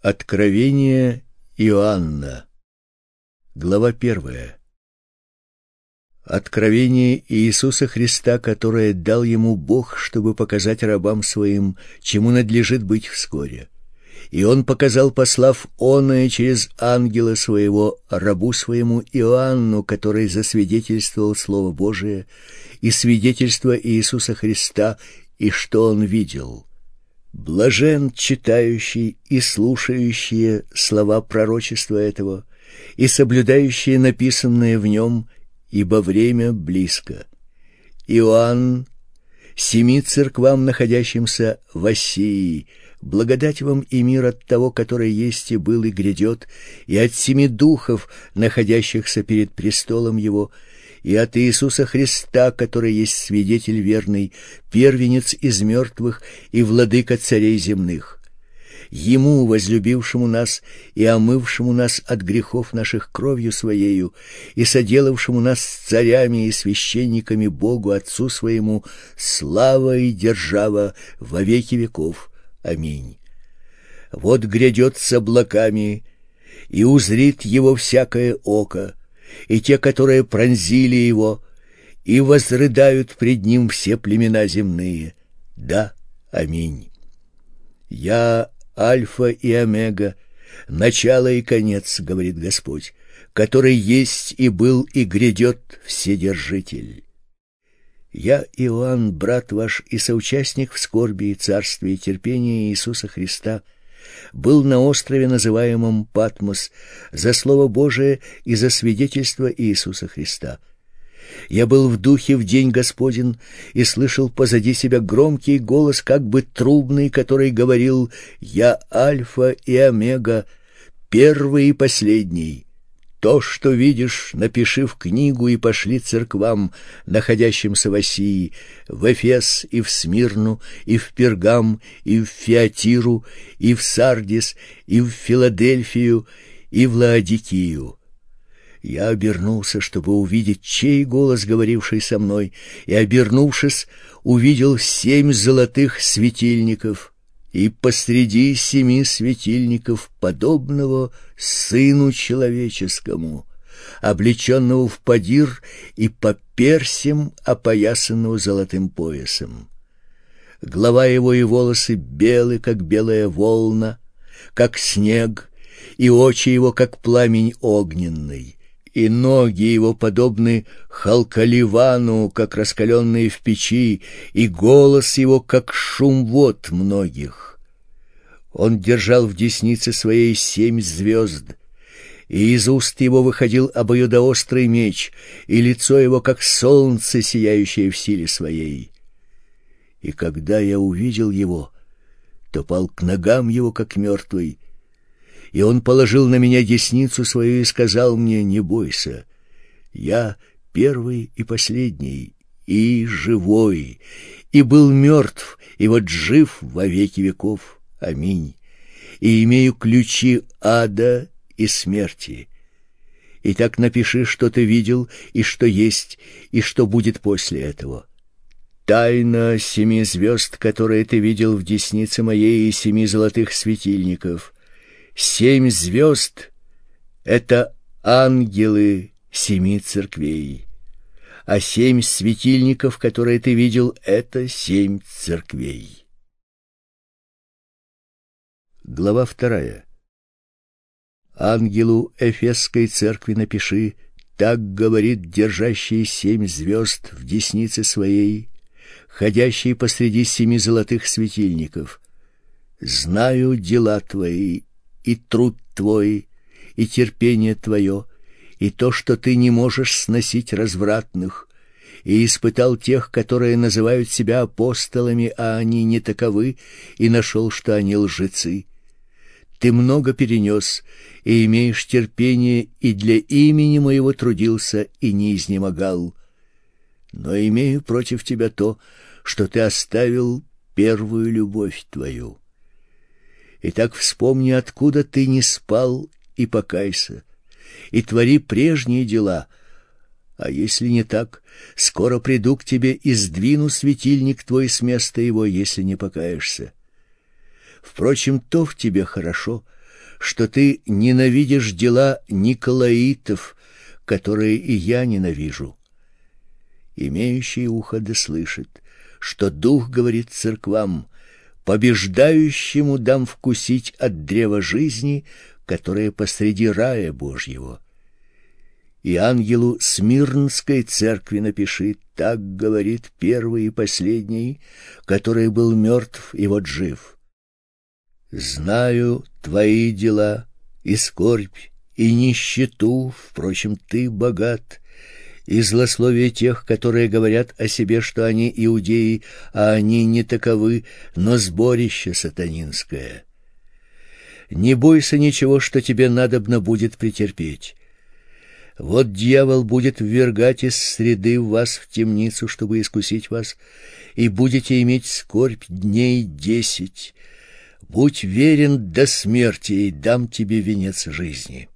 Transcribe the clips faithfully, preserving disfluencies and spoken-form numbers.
Откровение Иоанна. Глава первая. Откровение Иисуса Христа, которое дал ему Бог, чтобы показать рабам своим, чему надлежит быть вскоре. И он показал, послав оное через ангела своего рабу своему Иоанну, который засвидетельствовал Слово Божие и свидетельство Иисуса Христа, и что он видел. Блажен читающий и слушающие слова пророчества этого и соблюдающие написанное в нем, ибо время близко. Иоанн, семи церквам, находящимся в Асии, благодать вам и мир от того, который есть и был и грядет, и от семи духов, находящихся перед престолом его, и от Иисуса Христа, который есть свидетель верный, первенец из мертвых и владыка царей земных. Ему, возлюбившему нас и омывшему нас от грехов наших кровью Своею, и соделавшему нас царями и священниками Богу Отцу Своему, слава и держава во веки веков. Аминь. Вот грядет с облаками, и узрит его всякое око, и те, которые пронзили его, и возрыдают пред ним все племена земные. Да, аминь. Я Альфа и Омега, начало и конец, говорит Господь, который есть и был и грядет Вседержитель. Я, Иоанн, брат ваш и соучастник в скорби и царстве и терпении Иисуса Христа, был на острове, называемом Патмос, за Слово Божие и за свидетельство Иисуса Христа. Я был в духе в день Господень и слышал позади себя громкий голос, как бы трубный, который говорил: «Я Альфа и Омега, первый и последний». То, что видишь, напиши в книгу и пошли церквам, находящимся в Асии, в Эфес и в Смирну, и в Пергам, и в Фиатиру, и в Сардис, и в Филадельфию, и в Лаодикию. Я обернулся, чтобы увидеть, чей голос, говоривший со мной, и, обернувшись, увидел семь золотых светильников. И посреди семи светильников, подобного Сыну Человеческому, облеченного в подир и по персям опоясанного золотым поясом. Голова его и волосы белы, как белая волна, как снег, и очи его, как пламень огненный. И ноги его подобны халкаливану, как раскаленные в печи, и голос его, как шум вод многих. Он держал в деснице своей семь звезд, и из уст его выходил обоюдоострый меч, и лицо его, как солнце, сияющее в силе своей. И когда я увидел его, то пал к ногам его, как мертвый, и он положил на меня десницу свою и сказал мне: «Не бойся, я первый и последний, и живой, и был мертв, и вот жив во веки веков. Аминь. И имею ключи ада и смерти. Итак, напиши, что ты видел, и что есть, и что будет после этого». Тайна семи звезд, которые ты видел в деснице моей, и семи золотых светильников. Семь звезд — это ангелы семи церквей, а семь светильников, которые ты видел, — это семь церквей. Глава вторая. Ангелу Эфесской церкви напиши: так говорит держащий семь звезд в деснице своей, ходящий посреди семи золотых светильников: знаю дела твои, и труд твой, и терпение твое, и то, что ты не можешь сносить развратных, и испытал тех, которые называют себя апостолами, а они не таковы, и нашел, что они лжецы. Ты много перенес, и имеешь терпение, и для имени моего трудился, и не изнемогал. Но имею против тебя то, что ты оставил первую любовь твою. Итак, вспомни, откуда ты не спал, и покайся, и твори прежние дела. А если не так, скоро приду к тебе и сдвину светильник твой с места его, если не покаешься. Впрочем, то в тебе хорошо, что ты ненавидишь дела Николаитов, которые и я ненавижу. Имеющий ухо да слышит, что Дух говорит церквам: побеждающему дам вкусить от древа жизни, которое посреди рая Божьего. И ангелу Смирнской церкви напиши: так говорит первый и последний, который был мертв и вот жив. Знаю твои дела, и скорбь, и нищету, впрочем, ты богат, и злословие тех, которые говорят о себе, что они иудеи, а они не таковы, но сборище сатанинское. Не бойся ничего, что тебе надобно будет претерпеть. Вот дьявол будет ввергать из среды вас в темницу, чтобы искусить вас, и будете иметь скорбь дней десять. Будь верен до смерти, и дам тебе венец жизни.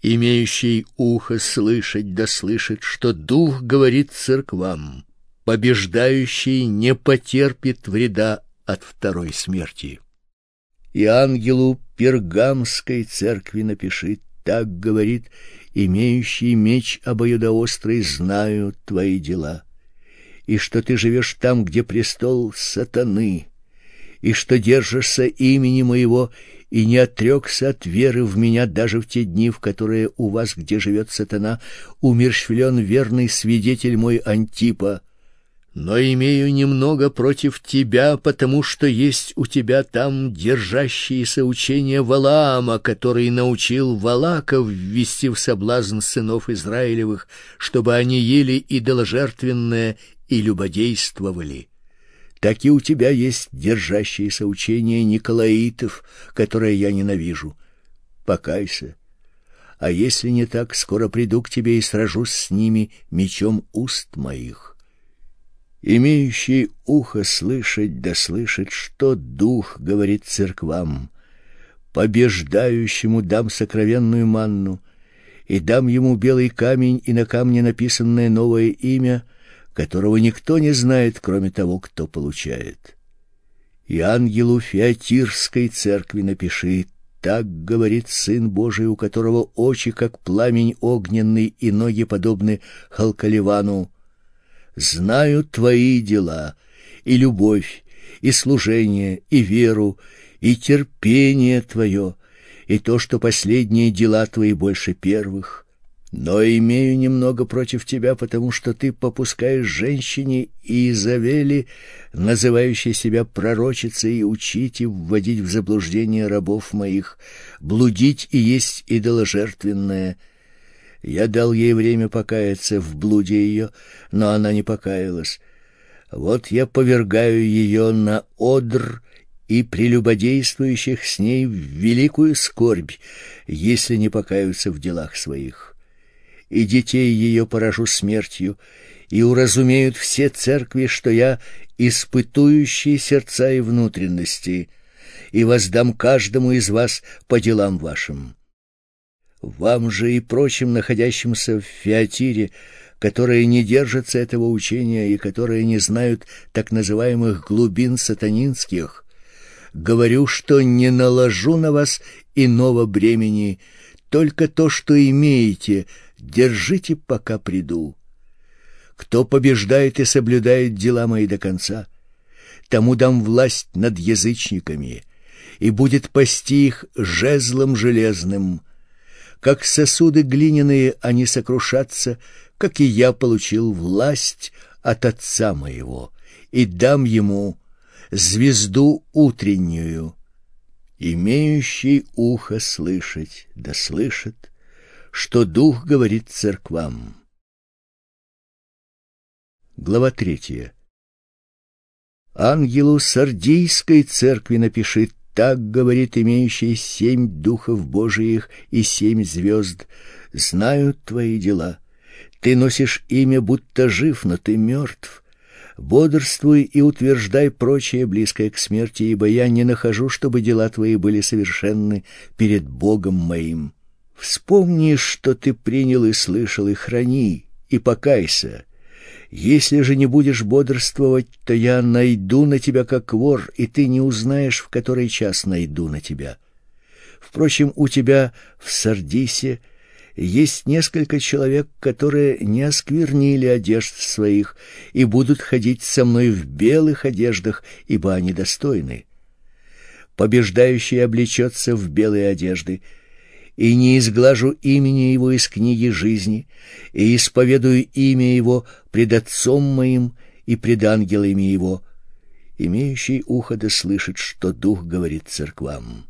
Имеющий ухо слышать да слышит, что Дух говорит церквам: побеждающий не потерпит вреда от второй смерти. И ангелу Пергамской церкви напиши: так говорит имеющий меч обоюдоострый, знаю твои дела, и что ты живешь там, где престол сатаны, и что держишься имени моего, и не отрекся от веры в меня даже в те дни, в которые у вас, где живет сатана, умерщвлен верный свидетель мой Антипа. Но имею немного против тебя, потому что есть у тебя там держащиеся учения Валаама, который научил Валаков ввести в соблазн сынов Израилевых, чтобы они ели идоложертвенное и любодействовали. Так и у тебя есть держащиеся учения Николаитов, которые я ненавижу. Покайся. А если не так, скоро приду к тебе и сражусь с ними мечом уст моих. Имеющий ухо слышать да слышит, что Дух говорит церквам: побеждающему дам сокровенную манну, и дам ему белый камень и на камне написанное новое имя, которого никто не знает, кроме того, кто получает. И ангелу Фиатирской церкви напиши: так говорит Сын Божий, у которого очи, как пламень огненный, и ноги подобны халкаливану. Знаю твои дела, и любовь, и служение, и веру, и терпение твое, и то, что последние дела твои больше первых. Но имею немного против тебя, потому что ты попускаешь женщине Иезавели, называющей себя пророчицей, и учить и вводить в заблуждение рабов моих, блудить и есть идоложертвенное. Я дал ей время покаяться в блуде ее, но она не покаялась. Вот я повергаю ее на одр и прелюбодействующих с ней в великую скорбь, если не покаются в делах своих. И детей ее поражу смертью, и уразумеют все церкви, что я испытующий сердца и внутренности, и воздам каждому из вас по делам вашим». Вам же и прочим, находящимся в Фиатире, которые не держатся этого учения и которые не знают так называемых глубин сатанинских, говорю, что не наложу на вас иного бремени, только то, что имеете, держите, пока приду. Кто побеждает и соблюдает дела мои до конца, тому дам власть над язычниками, и будет пасти их жезлом железным. Как сосуды глиняные они сокрушатся, как и я получил власть от Отца моего, и дам ему звезду утреннюю. Имеющий ухо слышать да слышит, что Дух говорит церквам. Глава третья. Ангелу Сардийской церкви напиши: так говорит имеющий семь духов Божиих и семь звезд. Знаю твои дела. Ты носишь имя, будто жив, но ты мертв. Бодрствуй и утверждай прочее, близкое к смерти, ибо я не нахожу, чтобы дела твои были совершенны перед Богом моим. Вспомни, что ты принял и слышал, и храни, и покайся. Если же не будешь бодрствовать, то я найду на тебя как вор, и ты не узнаешь, в который час найду на тебя. Впрочем, у тебя в Сардисе есть несколько человек, которые не осквернили одежд своих и будут ходить со мной в белых одеждах, ибо они достойны. Побеждающий облечется в белые одежды, и не изглажу имени его из книги жизни, и исповедую имя его пред Отцом моим и пред ангелами его. Имеющий ухо да слышит, что Дух говорит церквам.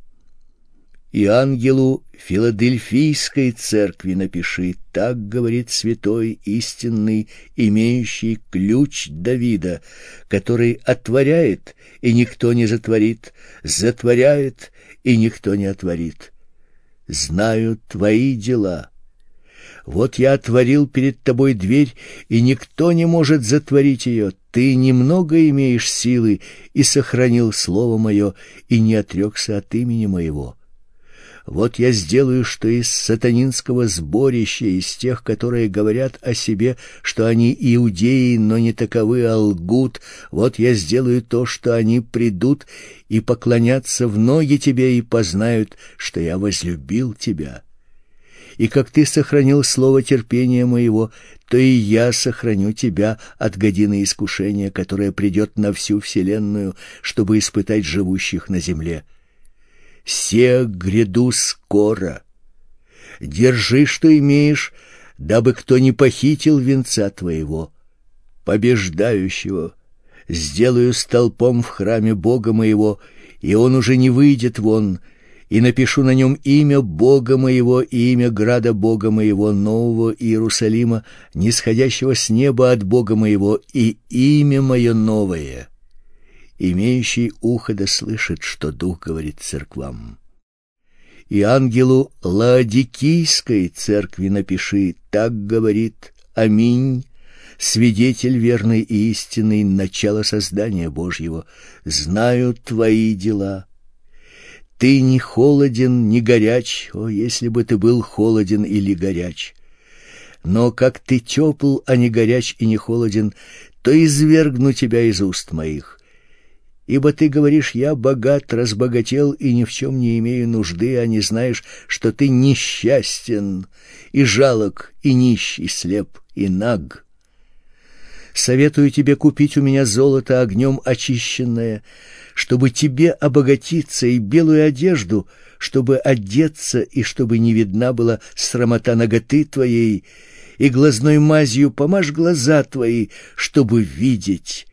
И ангелу Филадельфийской церкви напиши: так говорит святой истинный, имеющий ключ Давида, который отворяет, и никто не затворит, затворяет, и никто не отворит. Знаю твои дела. Вот я отворил перед тобой дверь, и никто не может затворить ее. Ты немного имеешь силы и сохранил слово мое, и не отрекся от имени моего. Вот я сделаю, что из сатанинского сборища, из тех, которые говорят о себе, что они иудеи, но не таковы, а лгут, вот я сделаю то, что они придут и поклонятся в ноги тебе и познают, что я возлюбил тебя. И как ты сохранил слово терпения моего, то и я сохраню тебя от годины искушения, которое придет на всю вселенную, чтобы испытать живущих на земле. Се гряду скоро. Держи, что имеешь, дабы кто не похитил венца твоего. Побеждающего сделаю столпом в храме Бога моего, и он уже не выйдет вон, и напишу на нем имя Бога моего и имя града Бога моего, нового Иерусалима, нисходящего с неба от Бога моего, и имя мое новое». Имеющий ухо да слышит, что Дух говорит церквам. И ангелу Лаодикийской церкви напиши: так говорит Аминь, свидетель верный и истинный, начало создания Божьего, знаю твои дела. Ты не холоден, не горяч, о, если бы ты был холоден или горяч. Но как ты тепл, а не горяч и не холоден, то извергну тебя из уст моих. Ибо ты говоришь: я богат, разбогател и ни в чем не имею нужды, а не знаешь, что ты несчастен и жалок, и нищ, и слеп, и наг. Советую тебе купить у меня золото огнем очищенное, чтобы тебе обогатиться, и белую одежду, чтобы одеться, и чтобы не видна была срамота наготы твоей, и глазной мазью помажь глаза твои, чтобы видеть.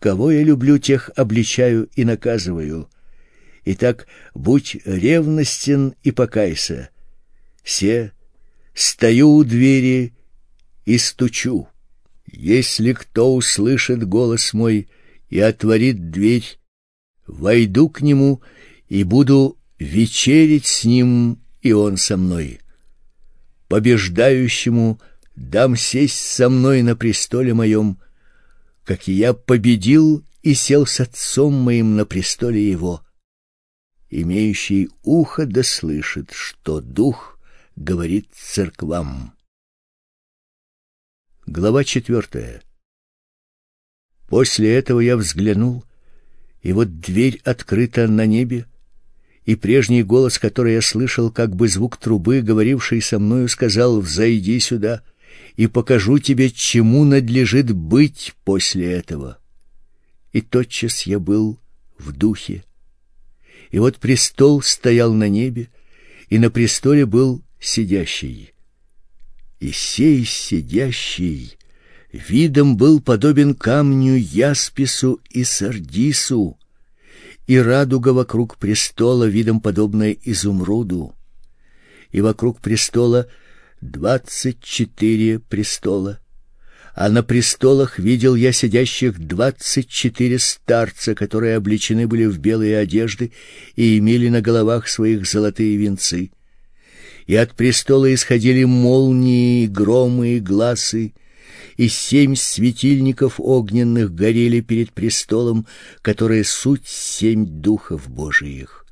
Кого я люблю, тех обличаю и наказываю. Итак, будь ревностен и покайся. Се, стою у двери и стучу. Если кто услышит голос мой и отворит дверь, войду к нему и буду вечерить с ним, и он со мной. Побеждающему дам сесть со мной на престоле моем, как и я победил и сел с Отцом моим на престоле его. Имеющий ухо да слышит, что Дух говорит церквам. Глава четвертая. После этого я взглянул, и вот дверь открыта на небе, и прежний голос, который я слышал, как бы звук трубы, говоривший со мною, сказал: «Взойди сюда, и покажу тебе, чему надлежит быть после этого». И тотчас я был в духе. И вот престол стоял на небе, и на престоле был сидящий. И сей сидящий видом был подобен камню яспису и сардису, и радуга вокруг престола видом подобная изумруду, и вокруг престола двадцать четыре престола, а на престолах видел я сидящих двадцать четыре старца, которые облечены были в белые одежды и имели на головах своих золотые венцы. И от престола исходили молнии, громы и гласы, и семь светильников огненных горели перед престолом, которые суть семь духов Божиих.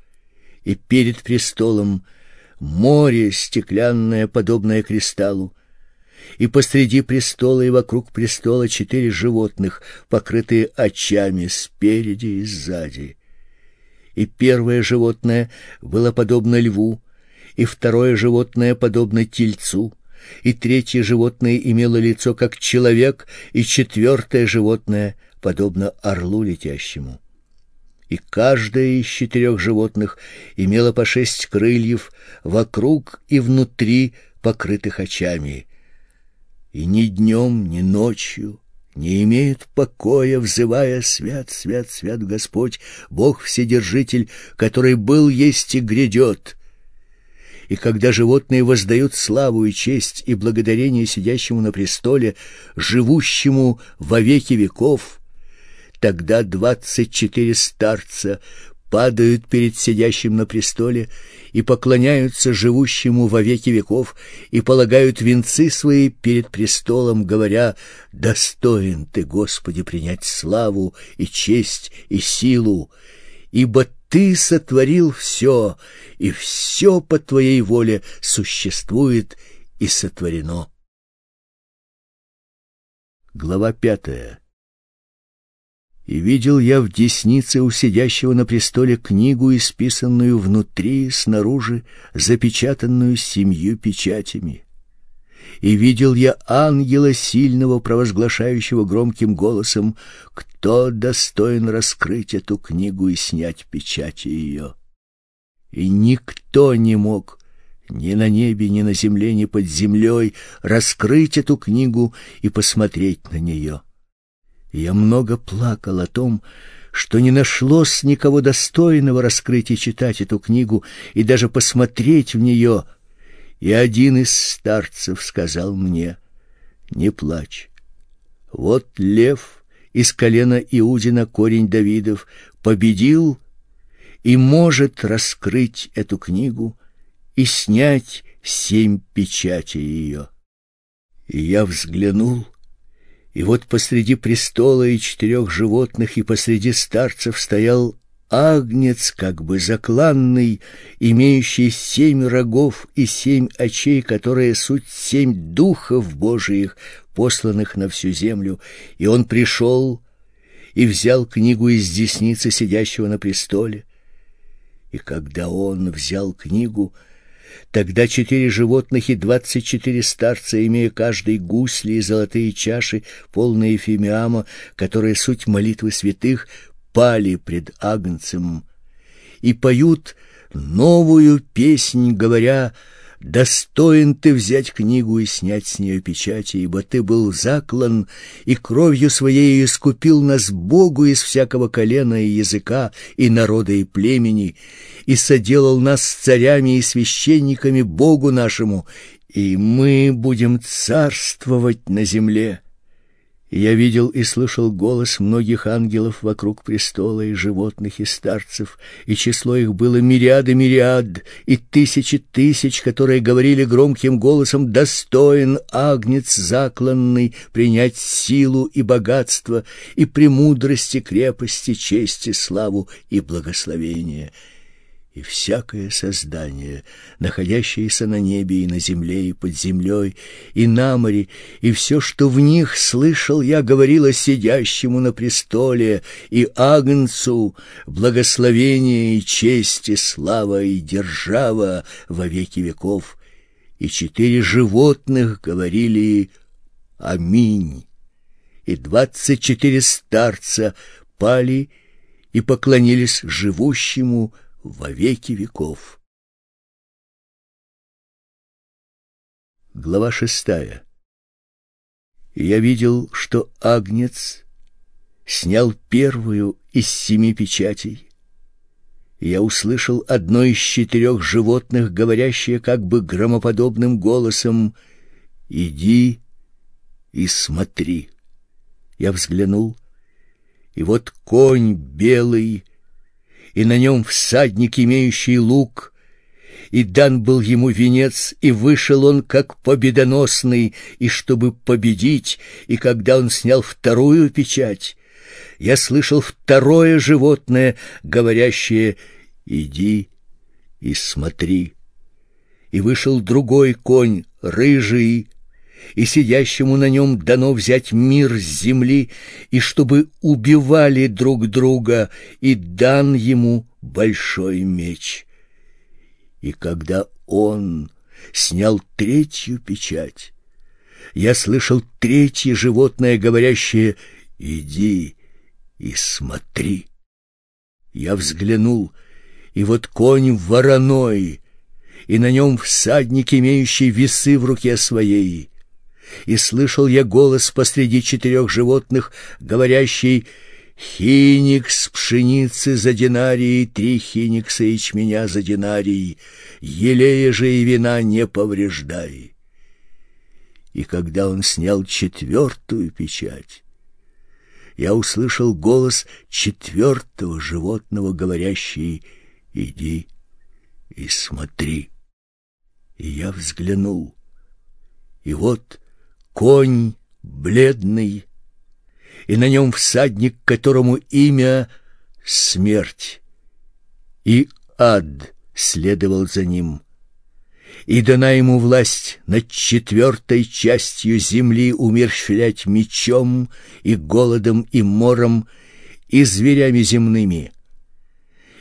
И перед престолом море стеклянное, подобное кристаллу, и посреди престола и вокруг престола четыре животных, покрытые очами спереди и сзади. И первое животное было подобно льву, и второе животное подобно тельцу, и третье животное имело лицо как человек, и четвертое животное подобно орлу летящему. И каждое из четырех животных имело по шесть крыльев вокруг и внутри, покрытых очами. И ни днем, ни ночью не имеет покоя, взывая: «Свят, свят, свят Господь, Бог Вседержитель, который был, есть и грядет». И когда животные воздают славу и честь и благодарение сидящему на престоле, живущему во веки веков, тогда двадцать четыре старца падают перед сидящим на престоле и поклоняются живущему во веки веков и полагают венцы свои перед престолом, говоря: «Достоин ты, Господи, принять славу и честь и силу, ибо Ты сотворил все, и все по Твоей воле существует и сотворено». Глава пятая. «И видел я в деснице у сидящего на престоле книгу, исписанную внутри и снаружи, запечатанную семью печатями. И видел я ангела сильного, провозглашающего громким голосом: кто достоин раскрыть эту книгу и снять печати ее? И никто не мог ни на небе, ни на земле, ни под землей раскрыть эту книгу и посмотреть на нее. Я много плакал о том, что не нашлось никого достойного раскрыть и читать эту книгу и даже посмотреть в нее. И один из старцев сказал мне: «Не плачь. Вот лев из колена Иудина, корень Давидов, победил и может раскрыть эту книгу и снять семь печатей ее». И я взглянул, и вот посреди престола и четырех животных и посреди старцев стоял агнец, как бы закланный, имеющий семь рогов и семь очей, которые суть семь духов Божиих, посланных на всю землю. И он пришел и взял книгу из десницы сидящего на престоле. И когда он взял книгу, тогда четыре животных и двадцать четыре старца, имея каждый гусли и золотые чаши, полные фимиама, которые суть молитвы святых, пали пред агнцем и поют новую песнь, говоря: «Достоин ты взять книгу и снять с нее печати, ибо ты был заклан и кровью своей искупил нас Богу из всякого колена и языка и народа и племени, и соделал нас царями и священниками Богу нашему, и мы будем царствовать на земле». Я видел и слышал голос многих ангелов вокруг престола, и животных, и старцев, и число их было мириады мириад, и тысячи тысяч, которые говорили громким голосом: «Достоин агнец закланный принять силу и богатство, и премудрости, крепости, чести, славу и благословение». И всякое создание, находящееся на небе и на земле, и под землей, и на море, и все, что в них, слышал я, говорило сидящему на престоле и агнцу: «Благословение и честь, и слава, и держава во веки веков». И четыре животных говорили: «Аминь». И двадцать четыре старца пали и поклонились живущему во веки веков. Глава шестая. Я видел, что агнец снял первую из семи печатей. Я услышал одно из четырех животных, говорящее как бы громоподобным голосом: «Иди и смотри». Я взглянул, и вот конь белый, и на нем всадник, имеющий лук, и дан был ему венец, и вышел он как победоносный, и чтобы победить. И когда он снял вторую печать, я слышал второе животное, говорящее: «Иди и смотри». И вышел другой конь, рыжий, и сидящему на нем дано взять мир с земли, и чтобы убивали друг друга, и дан ему большой меч. И когда он снял третью печать, я слышал третье животное, говорящее: «Иди и смотри». Я взглянул, и вот конь вороной, и на нем всадник, имеющий весы в руке своей. И слышал я голос посреди четырех животных, говорящий: «Хиникс пшеницы за динарий, три хиникса ячменя за динарий, елея же и вина не повреждай». И когда он снял четвертую печать, я услышал голос четвертого животного, говорящий: «Иди и смотри». И я взглянул, и вот конь бледный, и на нем всадник, которому имя Смерть, и ад следовал за ним. И дана ему власть над четвертой частью земли умерщвлять мечом и голодом и мором и зверями земными.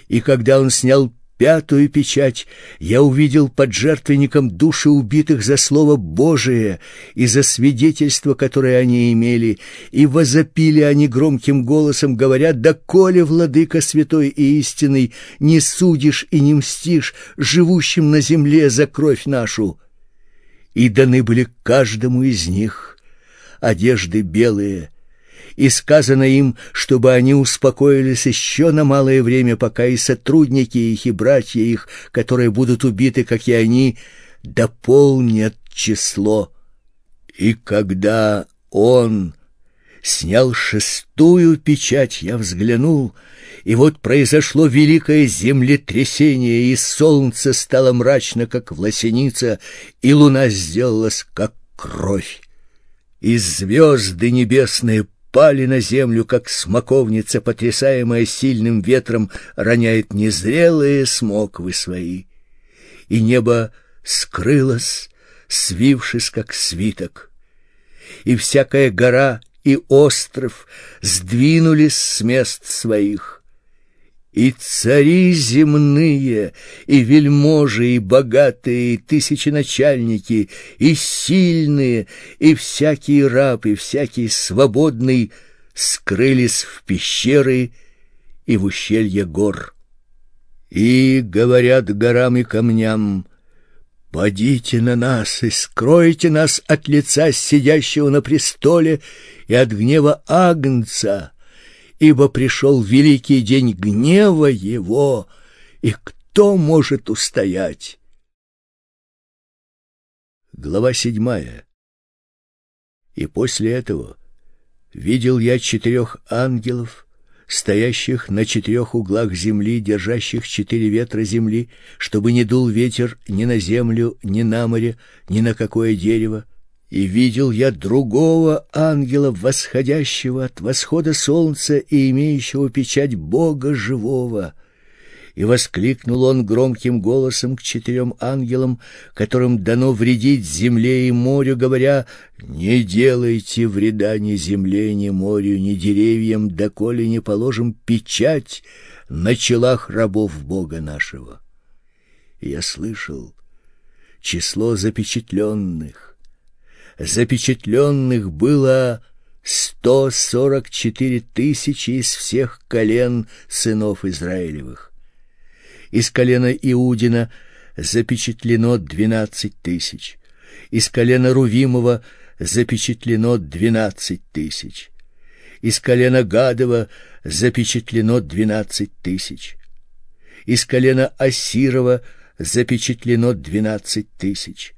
И когда он снял пятую печать, я увидел под жертвенником души убитых за слово Божие и за свидетельство, которое они имели, и возопили они громким голосом, говоря: «Доколе, Владыка святой и истинный, не судишь и не мстишь живущим на земле за кровь нашу?» И даны были каждому из них одежды белые, и сказано им, чтобы они успокоились еще на малое время, пока и сотрудники их, и братья их, которые будут убиты, как и они, дополнят число. И когда он снял шестую печать, я взглянул, и вот произошло великое землетрясение, и солнце стало мрачно, как власеница, и луна сделалась, как кровь, и звезды небесные пали на землю, как смоковница, потрясаемая сильным ветром, роняет незрелые смоквы свои. И небо скрылось, свившись, как свиток. И всякая гора и остров сдвинулись с мест своих. И цари земные, и вельможи, и богатые, и тысяченачальники, и сильные, и всякий раб, и всякий свободный скрылись в пещеры и в ущелье гор. И говорят горам и камням: «Падите на нас и скройте нас от лица сидящего на престоле и от гнева Агнца, ибо пришел великий день гнева его, и кто может устоять?» Глава седьмая. И после этого видел я четырех ангелов, стоящих на четырех углах земли, держащих четыре ветра земли, чтобы не дул ветер ни на землю, ни на море, ни на какое дерево. И видел я другого ангела, восходящего от восхода солнца и имеющего печать Бога живого. И воскликнул он громким голосом к четырем ангелам, которым дано вредить земле и морю, говоря: «Не делайте вреда ни земле, ни морю, ни деревьям, доколе не положим печать на челах рабов Бога нашего». И я слышал число запечатленных. Запечатленных было сто сорок четыре тысячи из всех колен сынов Израилевых. Из колена Иудина запечатлено двенадцать тысяч, из колена Рувимова запечатлено двенадцать тысяч, из колена Гадова запечатлено двенадцать тысяч, из колена Асирова запечатлено двенадцать тысяч,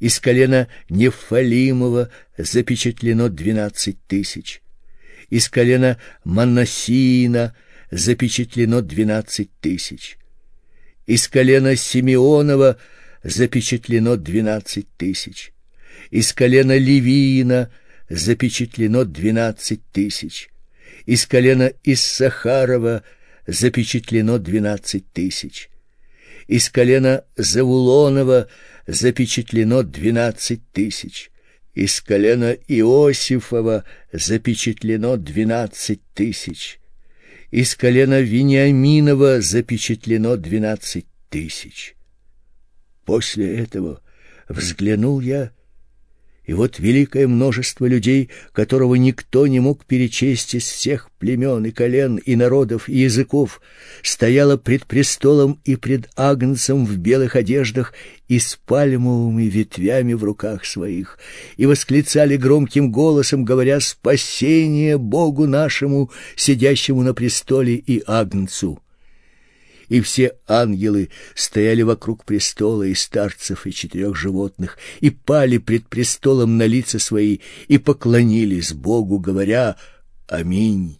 из колена Нефалимова запечатлено двенадцать тысяч, из колена Манасиина запечатлено двенадцать тысяч, из колена Симеонова запечатлено двенадцать тысяч, из колена Левиина запечатлено двенадцать тысяч, из колена Иссахарова запечатлено двенадцать тысяч, из колена Завулонова запечатлено двенадцать тысяч, из колена Иосифова запечатлено двенадцать тысяч, из колена Вениаминова запечатлено двенадцать тысяч. После этого взглянул я, и вот великое множество людей, которого никто не мог перечесть из всех племен и колен, и народов, и языков, стояло пред престолом и пред Агнцем в белых одеждах и с пальмовыми ветвями в руках своих, и восклицали громким голосом, говоря «Спасение Богу нашему, сидящему на престоле и Агнцу». И все ангелы стояли вокруг престола, и старцев, и четырех животных, и пали пред престолом на лица свои, и поклонились Богу, говоря «Аминь».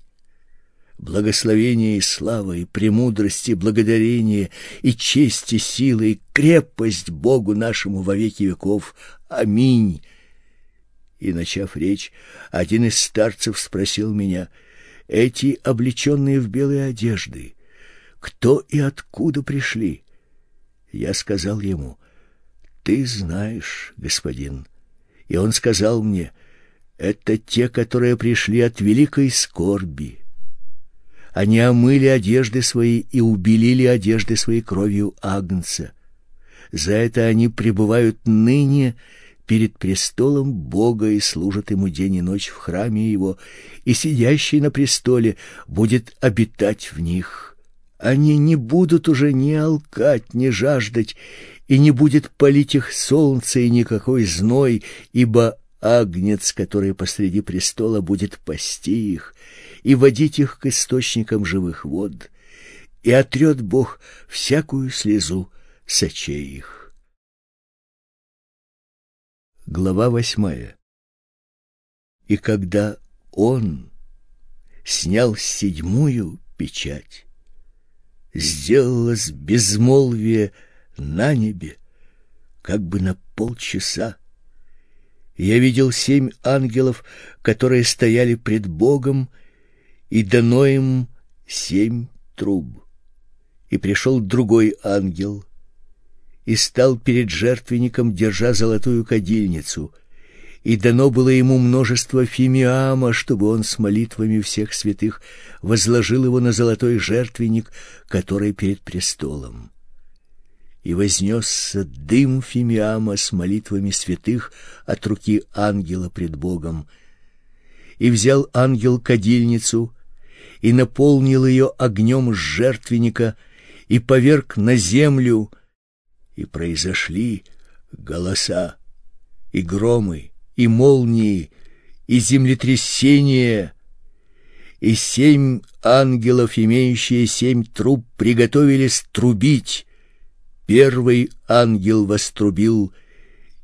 Благословение и слава, и премудрость, и благодарение, и честь, и сила, и крепость Богу нашему во веки веков. Аминь. И, начав речь, один из старцев спросил меня: «Эти облеченные в белые одежды, кто и откуда пришли?» Я сказал ему: «Ты знаешь, господин». И он сказал мне: «Это те, которые пришли от великой скорби. Они омыли одежды свои и убелили одежды свои кровью Агнца. За это они пребывают ныне перед престолом Бога и служат ему день и ночь в храме его, и сидящий на престоле будет обитать в них. Они не будут уже ни алкать, ни жаждать, и не будет палить их солнце и никакой зной, ибо Агнец, который посреди престола, будет пасти их и водить их к источникам живых вод, и отрет Бог всякую слезу с очей их». Глава восьмая. И когда он снял седьмую печать, сделалось безмолвие на небе, как бы на полчаса. Я видел семь ангелов, которые стояли пред Богом, и дано им семь труб. И пришел другой ангел, и стал перед жертвенником, держа золотую кадильницу, и дано было ему множество фимиама, чтобы он с молитвами всех святых возложил его на золотой жертвенник, который перед престолом. И вознесся дым фимиама с молитвами святых от руки ангела пред Богом. И взял ангел кадильницу, и наполнил ее огнем с жертвенника, и поверг на землю, и произошли голоса, и громы, и молнии, и землетрясения, и семь ангелов, имеющие семь труб, приготовились трубить. Первый ангел вострубил,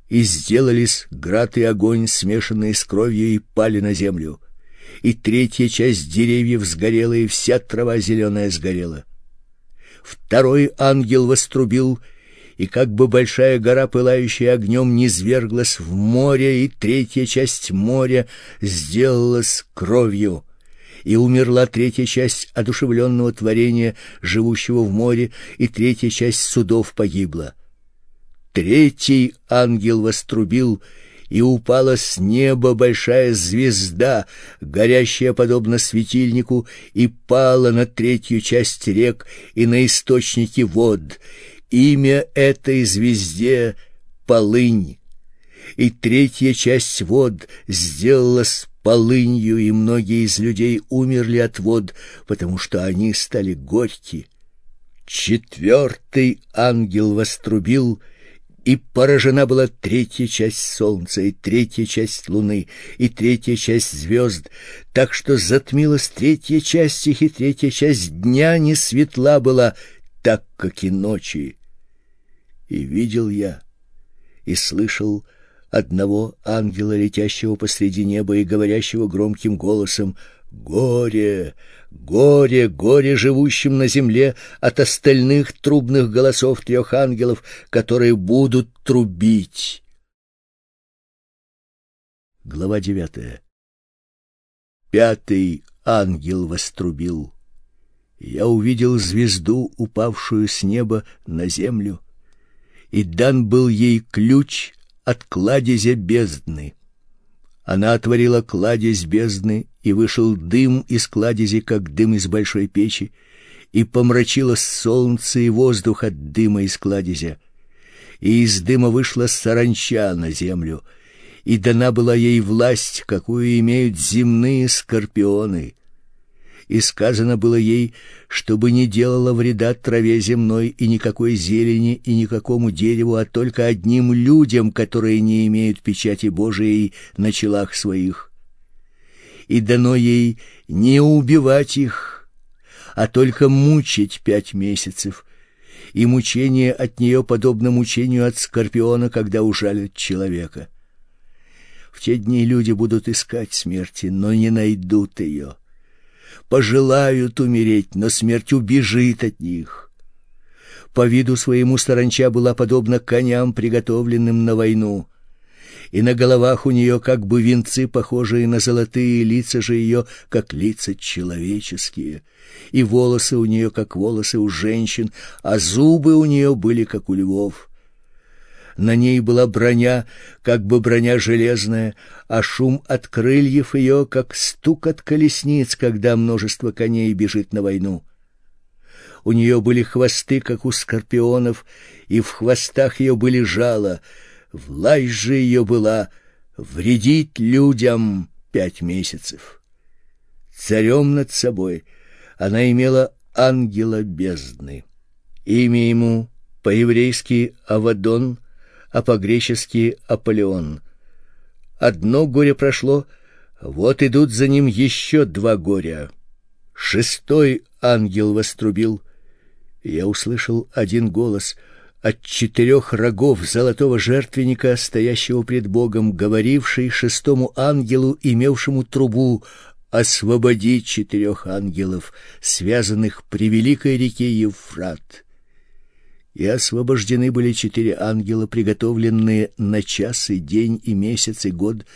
и сделались град и огонь, смешанные с кровью, и пали на землю. И третья часть деревьев сгорела, и вся трава зеленая сгорела. Второй ангел вострубил, и как бы большая гора, пылающая огнем, низверглась в море, и третья часть моря сделалась кровью. И умерла третья часть одушевленного творения, живущего в море, и третья часть судов погибла. Третий ангел вострубил, и упала с неба большая звезда, горящая подобно светильнику, и пала на третью часть рек и на источники вод. Имя этой звезде — Полынь, и третья часть вод сделалась полынью, и многие из людей умерли от вод, потому что они стали горьки. Четвертый ангел вострубил, и поражена была третья часть солнца, и третья часть луны, и третья часть звезд, так что затмилась третья часть их, и третья часть дня не светла была, так как и ночи. И видел я и слышал одного ангела, летящего посреди неба и говорящего громким голосом: «Горе, горе, горе живущим на земле от остальных трубных голосов трех ангелов, которые будут трубить». Глава девятая. Пятый ангел вострубил. Я увидел звезду, упавшую с неба на землю, и дан был ей ключ от кладезя бездны. Она отворила кладезь бездны и вышел дым из кладези, как дым из большой печи, и помрачило солнце и воздух от дыма из кладезя. И из дыма вышла саранча на землю, и дана была ей власть, какую имеют земные скорпионы. И сказано было ей, чтобы не делала вреда траве земной и никакой зелени и никакому дереву, а только одним людям, которые не имеют печати Божией на челах своих. И дано ей не убивать их, а только мучить пять месяцев, и мучение от нее подобно мучению от скорпиона, когда ужалят человека. В те дни люди будут искать смерти, но не найдут ее. Пожелают умереть, но смерть убежит от них. По виду своему саранча была подобна коням, приготовленным на войну, и на головах у нее как бы венцы, похожие на золотые, лица же ее, как лица человеческие, и волосы у нее, как волосы у женщин, а зубы у нее были, как у львов. На ней была броня, как бы броня железная, а шум от крыльев ее, как стук от колесниц, когда множество коней бежит на войну. У нее были хвосты, как у скорпионов, и в хвостах ее были жала. Власть же ее была вредить людям пять месяцев. Царем над собой она имела ангела бездны. Имя ему по-еврейски Авадон, а по-гречески Аполеон. Одно горе прошло, вот идут за ним еще два горя. Шестой ангел вострубил. Я услышал один голос — от четырех рогов золотого жертвенника, стоящего пред Богом, говоривший шестому ангелу, имевшему трубу: «Освободи четырех ангелов, связанных при великой реке Евфрат». И освобождены были четыре ангела, приготовленные на час и день и месяц и год,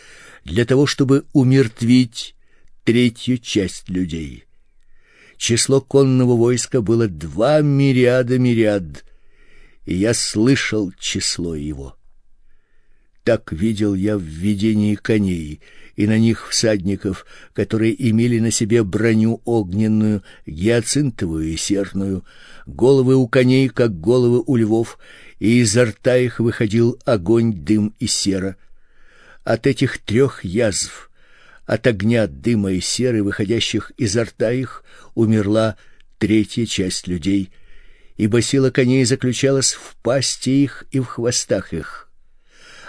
для того, чтобы умертвить третью часть людей. Число конного войска было два мириада мириад, и я слышал число его. Так видел я в видении коней, и на них всадников, которые имели на себе броню огненную, гиацинтовую и серную, головы у коней, как головы у львов, и изо рта их выходил огонь, дым и сера. От этих трех язв, от огня, дыма и серы, выходящих изо рта их, умерла третья часть людей, ибо сила коней заключалась в пасти их и в хвостах их.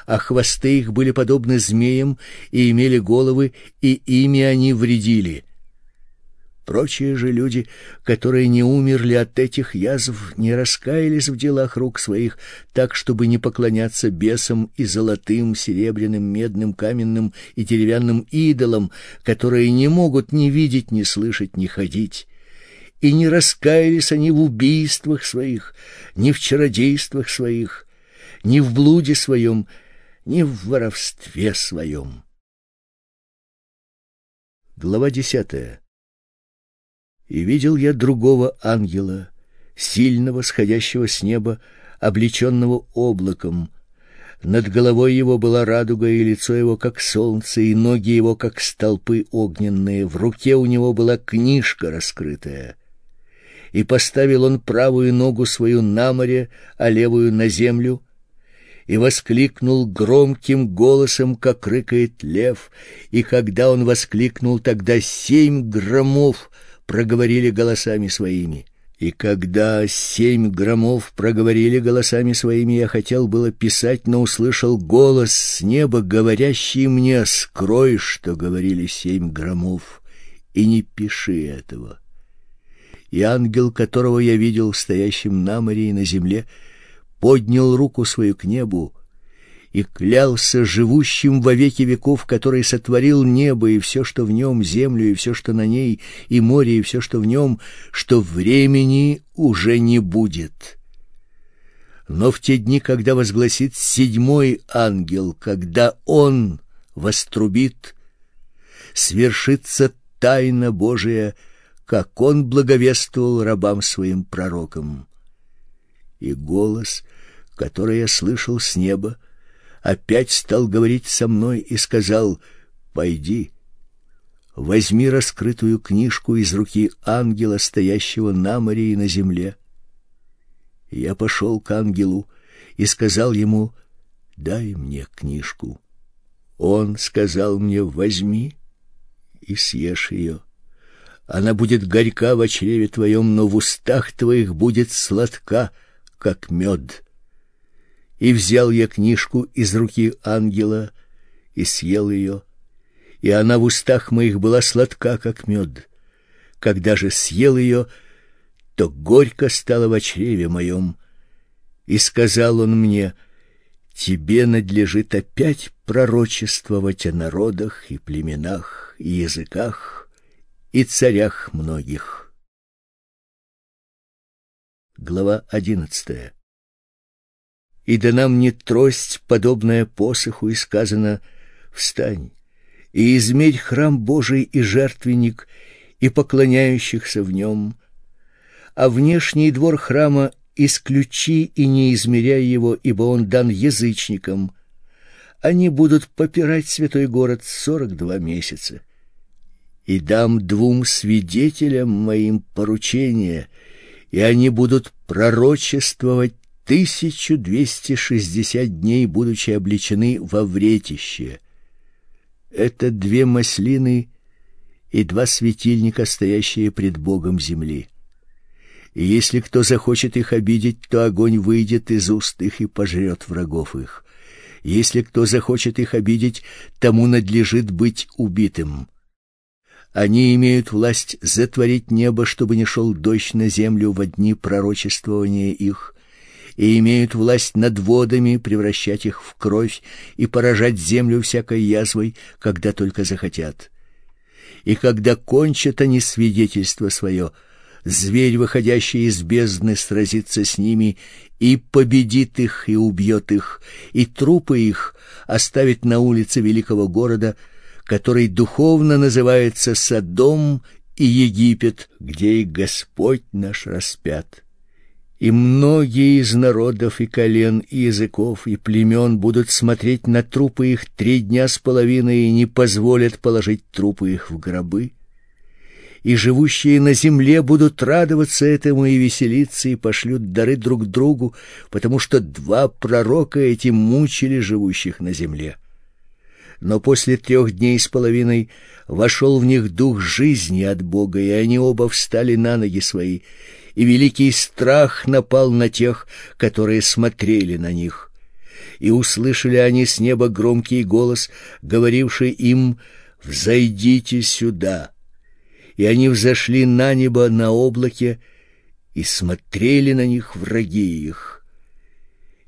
А хвосты их были подобны змеям и имели головы, и ими они вредили. Прочие же люди, которые не умерли от этих язв, не раскаялись в делах рук своих, так, чтобы не поклоняться бесам и золотым, серебряным, медным, каменным и деревянным идолам, которые не могут ни видеть, ни слышать, ни ходить. И не раскаялись они в убийствах своих, ни в чародействах своих, ни в блуде своем, ни в воровстве своем. Глава десятая. «И видел я другого ангела, сильного, сходящего с неба, облеченного облаком. Над головой его была радуга, и лицо его, как солнце, и ноги его, как столпы огненные. В руке у него была книжка раскрытая. И поставил он правую ногу свою на море, а левую на землю, и воскликнул громким голосом, как рыкает лев, и когда он воскликнул, тогда семь громов проговорили голосами своими». И когда семь громов проговорили голосами своими, я хотел было писать, но услышал голос с неба, говорящий мне: «Скрой, что говорили семь громов, и не пиши этого». И ангел, которого я видел стоящим на море и на земле, поднял руку свою к небу и клялся живущим во веки веков, который сотворил небо и все, что в нем, землю и все, что на ней, и море и все, что в нем, что времени уже не будет. Но в те дни, когда возгласит седьмой ангел, когда он вострубит, свершится тайна Божия, как он благовествовал рабам своим пророкам. И голос, который я слышал с неба, опять стал говорить со мной и сказал: «Пойди, возьми раскрытую книжку из руки ангела, стоящего на море и на земле. Я пошел к ангелу и сказал ему: дай мне книжку. Он сказал мне: возьми и съешь ее. Она будет горька во чреве твоем, но в устах твоих будет сладка, как мед. И взял я книжку из руки ангела и съел ее, и она в устах моих была сладка, как мед. Когда же съел ее, то горько стало во чреве моем. И сказал он мне: тебе надлежит опять пророчествовать о народах и племенах и языках и царях многих. Глава одиннадцатая. И дана мне трость, подобная посоху, и сказано: встань и измерь храм Божий и жертвенник, и поклоняющихся в нем, а внешний двор храма исключи и не измеряй его, ибо он дан язычникам. Они будут попирать святой город сорок два месяца. И дам двум свидетелям моим поручение, и они будут пророчествовать тысячу двести шестьдесят дней, будучи облечены во вретище. Это две маслины и два светильника, стоящие пред Богом земли. И если кто захочет их обидеть, то огонь выйдет из уст их и пожрет врагов их. Если кто захочет их обидеть, тому надлежит быть убитым. Они имеют власть затворить небо, чтобы не шел дождь на землю во дни пророчествования их, и имеют власть над водами, превращать их в кровь и поражать землю всякой язвой, когда только захотят. И когда кончат они свидетельство свое, зверь, выходящий из бездны, сразится с ними и победит их, и убьет их, и трупы их оставит на улице великого города, который духовно называется Содом и Египет, где и Господь наш распят. И многие из народов и колен, и языков, и племен будут смотреть на трупы их три дня с половиной и не позволят положить трупы их в гробы. И живущие на земле будут радоваться этому и веселиться, и пошлют дары друг другу, потому что два пророка эти мучили живущих на земле. Но после трех дней с половиной вошел в них дух жизни от Бога, и они оба встали на ноги свои, и великий страх напал на тех, которые смотрели на них. И услышали они с неба громкий голос, говоривший им: «Взойдите сюда». И они взошли на небо на облаке, и смотрели на них враги их.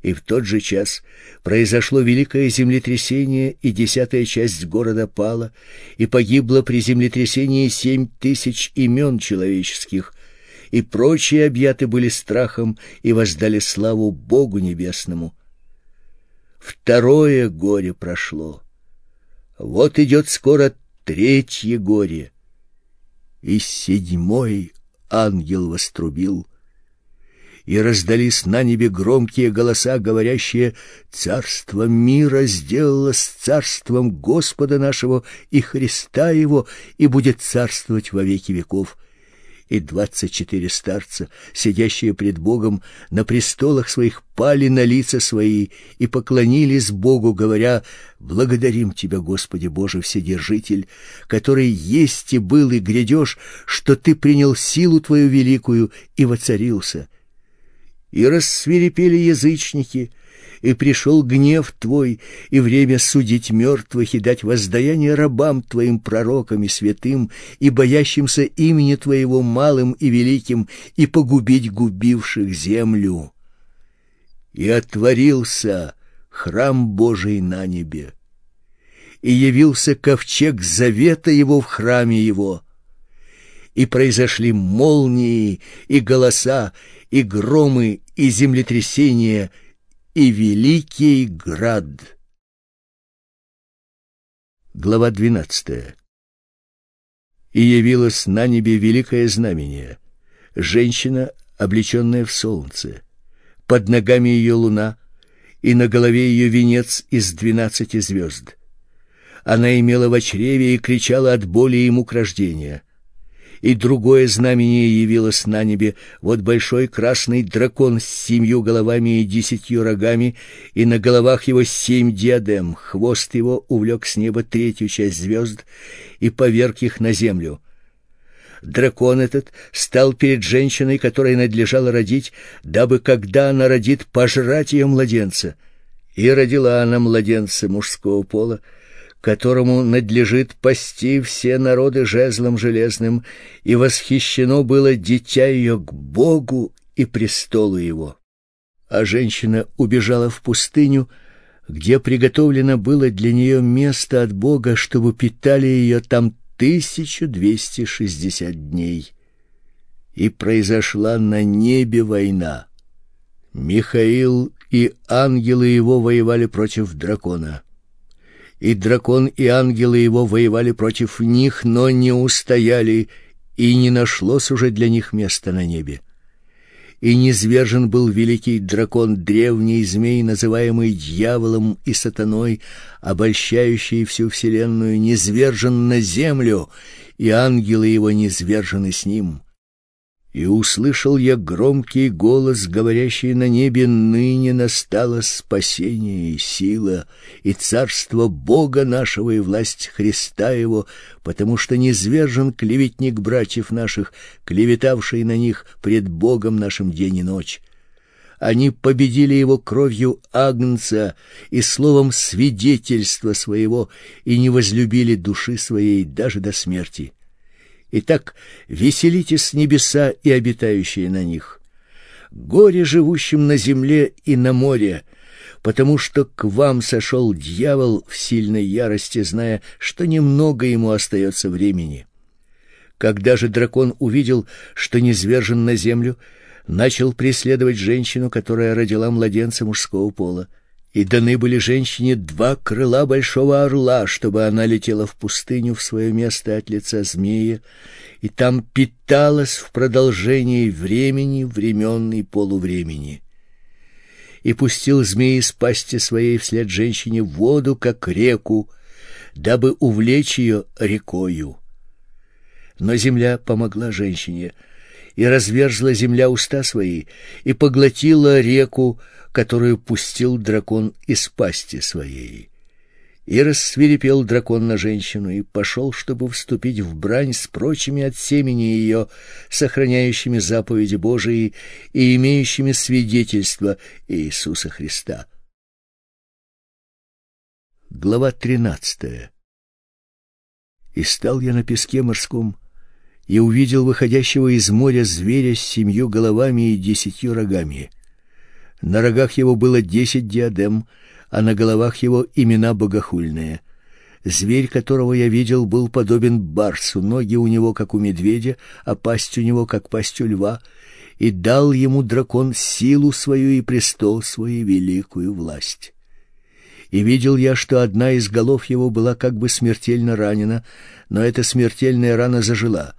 И в тот же час произошло великое землетрясение, и десятая часть города пала, и погибло при землетрясении семь тысяч имен человеческих, и прочие объяты были страхом и воздали славу Богу Небесному. Второе горе прошло. Вот идет скоро третье горе. И седьмой ангел вострубил, и раздались на небе громкие голоса, говорящие: «Царство мира сделало с царством Господа нашего и Христа его, и будет царствовать во веки веков». И двадцать четыре старца, сидящие пред Богом, на престолах своих пали на лица свои и поклонились Богу, говоря: «Благодарим Тебя, Господи Боже Вседержитель, который есть и был и грядешь, что Ты принял силу Твою великую и воцарился». И рассвирепели язычники, и пришел гнев Твой, и время судить мертвых и дать воздаяние рабам Твоим пророкам и святым, и боящимся имени Твоего малым и великим, и погубить губивших землю. И отворился храм Божий на небе, и явился ковчег завета Его в храме Его, и произошли молнии, и голоса, и громы, и землетрясения, и великий град. Глава двенадцатая. И явилось на небе великое знамение: женщина, облеченная в солнце, под ногами ее луна, и на голове ее венец из двенадцати звезд. она имела в чреве и кричала от боли и мук рождения. И другое знамение явилось на небе: вот большой красный дракон с семью головами и десятью рогами, и на головах его семь диадем. Хвост его увлек с неба третью часть звезд и поверг их на землю. Дракон этот стал перед женщиной, которой надлежало родить, дабы, когда она родит, пожрать ее младенца. И родила она младенца мужского пола, которому надлежит пасти все народы жезлом железным, и восхищено было дитя ее к Богу и престолу его. А женщина убежала в пустыню, где приготовлено было для нее место от Бога, чтобы питали ее там тысячу двести шестьдесят дней. И произошла на небе война. Михаил и ангелы его воевали против дракона. И дракон и ангелы его воевали против них, но не устояли, и не нашлось уже для них места на небе. И низвержен был великий дракон, древний змей, называемый дьяволом и сатаной, обольщающий всю вселенную, низвержен на землю, и ангелы его низвержены с ним. И услышал я громкий голос, говорящий на небе: ныне настало спасение и сила, и царство Бога нашего, и власть Христа его, потому что низвержен клеветник братьев наших, клеветавший на них пред Богом нашим день и ночь. Они победили его кровью агнца и словом свидетельства своего, и не возлюбили души своей даже до смерти. Итак, веселитесь, небеса и обитающие на них, горе живущим на земле и на море, потому что к вам сошел дьявол в сильной ярости, зная, что немного ему остается времени. Когда же дракон увидел, что низвержен на землю, начал преследовать женщину, которая родила младенца мужского пола. И даны были женщине два крыла большого орла, чтобы она летела в пустыню в свое место от лица змея, и там питалась в продолжении времени, времен и полувремени. И пустил змей из пасти своей вслед женщине воду, как реку, дабы увлечь ее рекою. Но земля помогла женщине, и разверзла земля уста свои, и поглотила реку, которую пустил дракон из пасти своей. И рассвирепел дракон на женщину, и пошел, чтобы вступить в брань с прочими от семени ее, сохраняющими заповеди Божии и имеющими свидетельство Иисуса Христа. Глава тринадцатая. «И стал я на песке морском, и увидел выходящего из моря зверя с семью головами и десятью рогами. На рогах его было десять диадем, а на головах его имена богохульные. Зверь, которого я видел, был подобен барсу, ноги у него, как у медведя, а пасть у него, как пасть у льва, и дал ему дракон силу свою и престол свою великую власть. И видел я, что одна из голов его была как бы смертельно ранена, но эта смертельная рана зажила.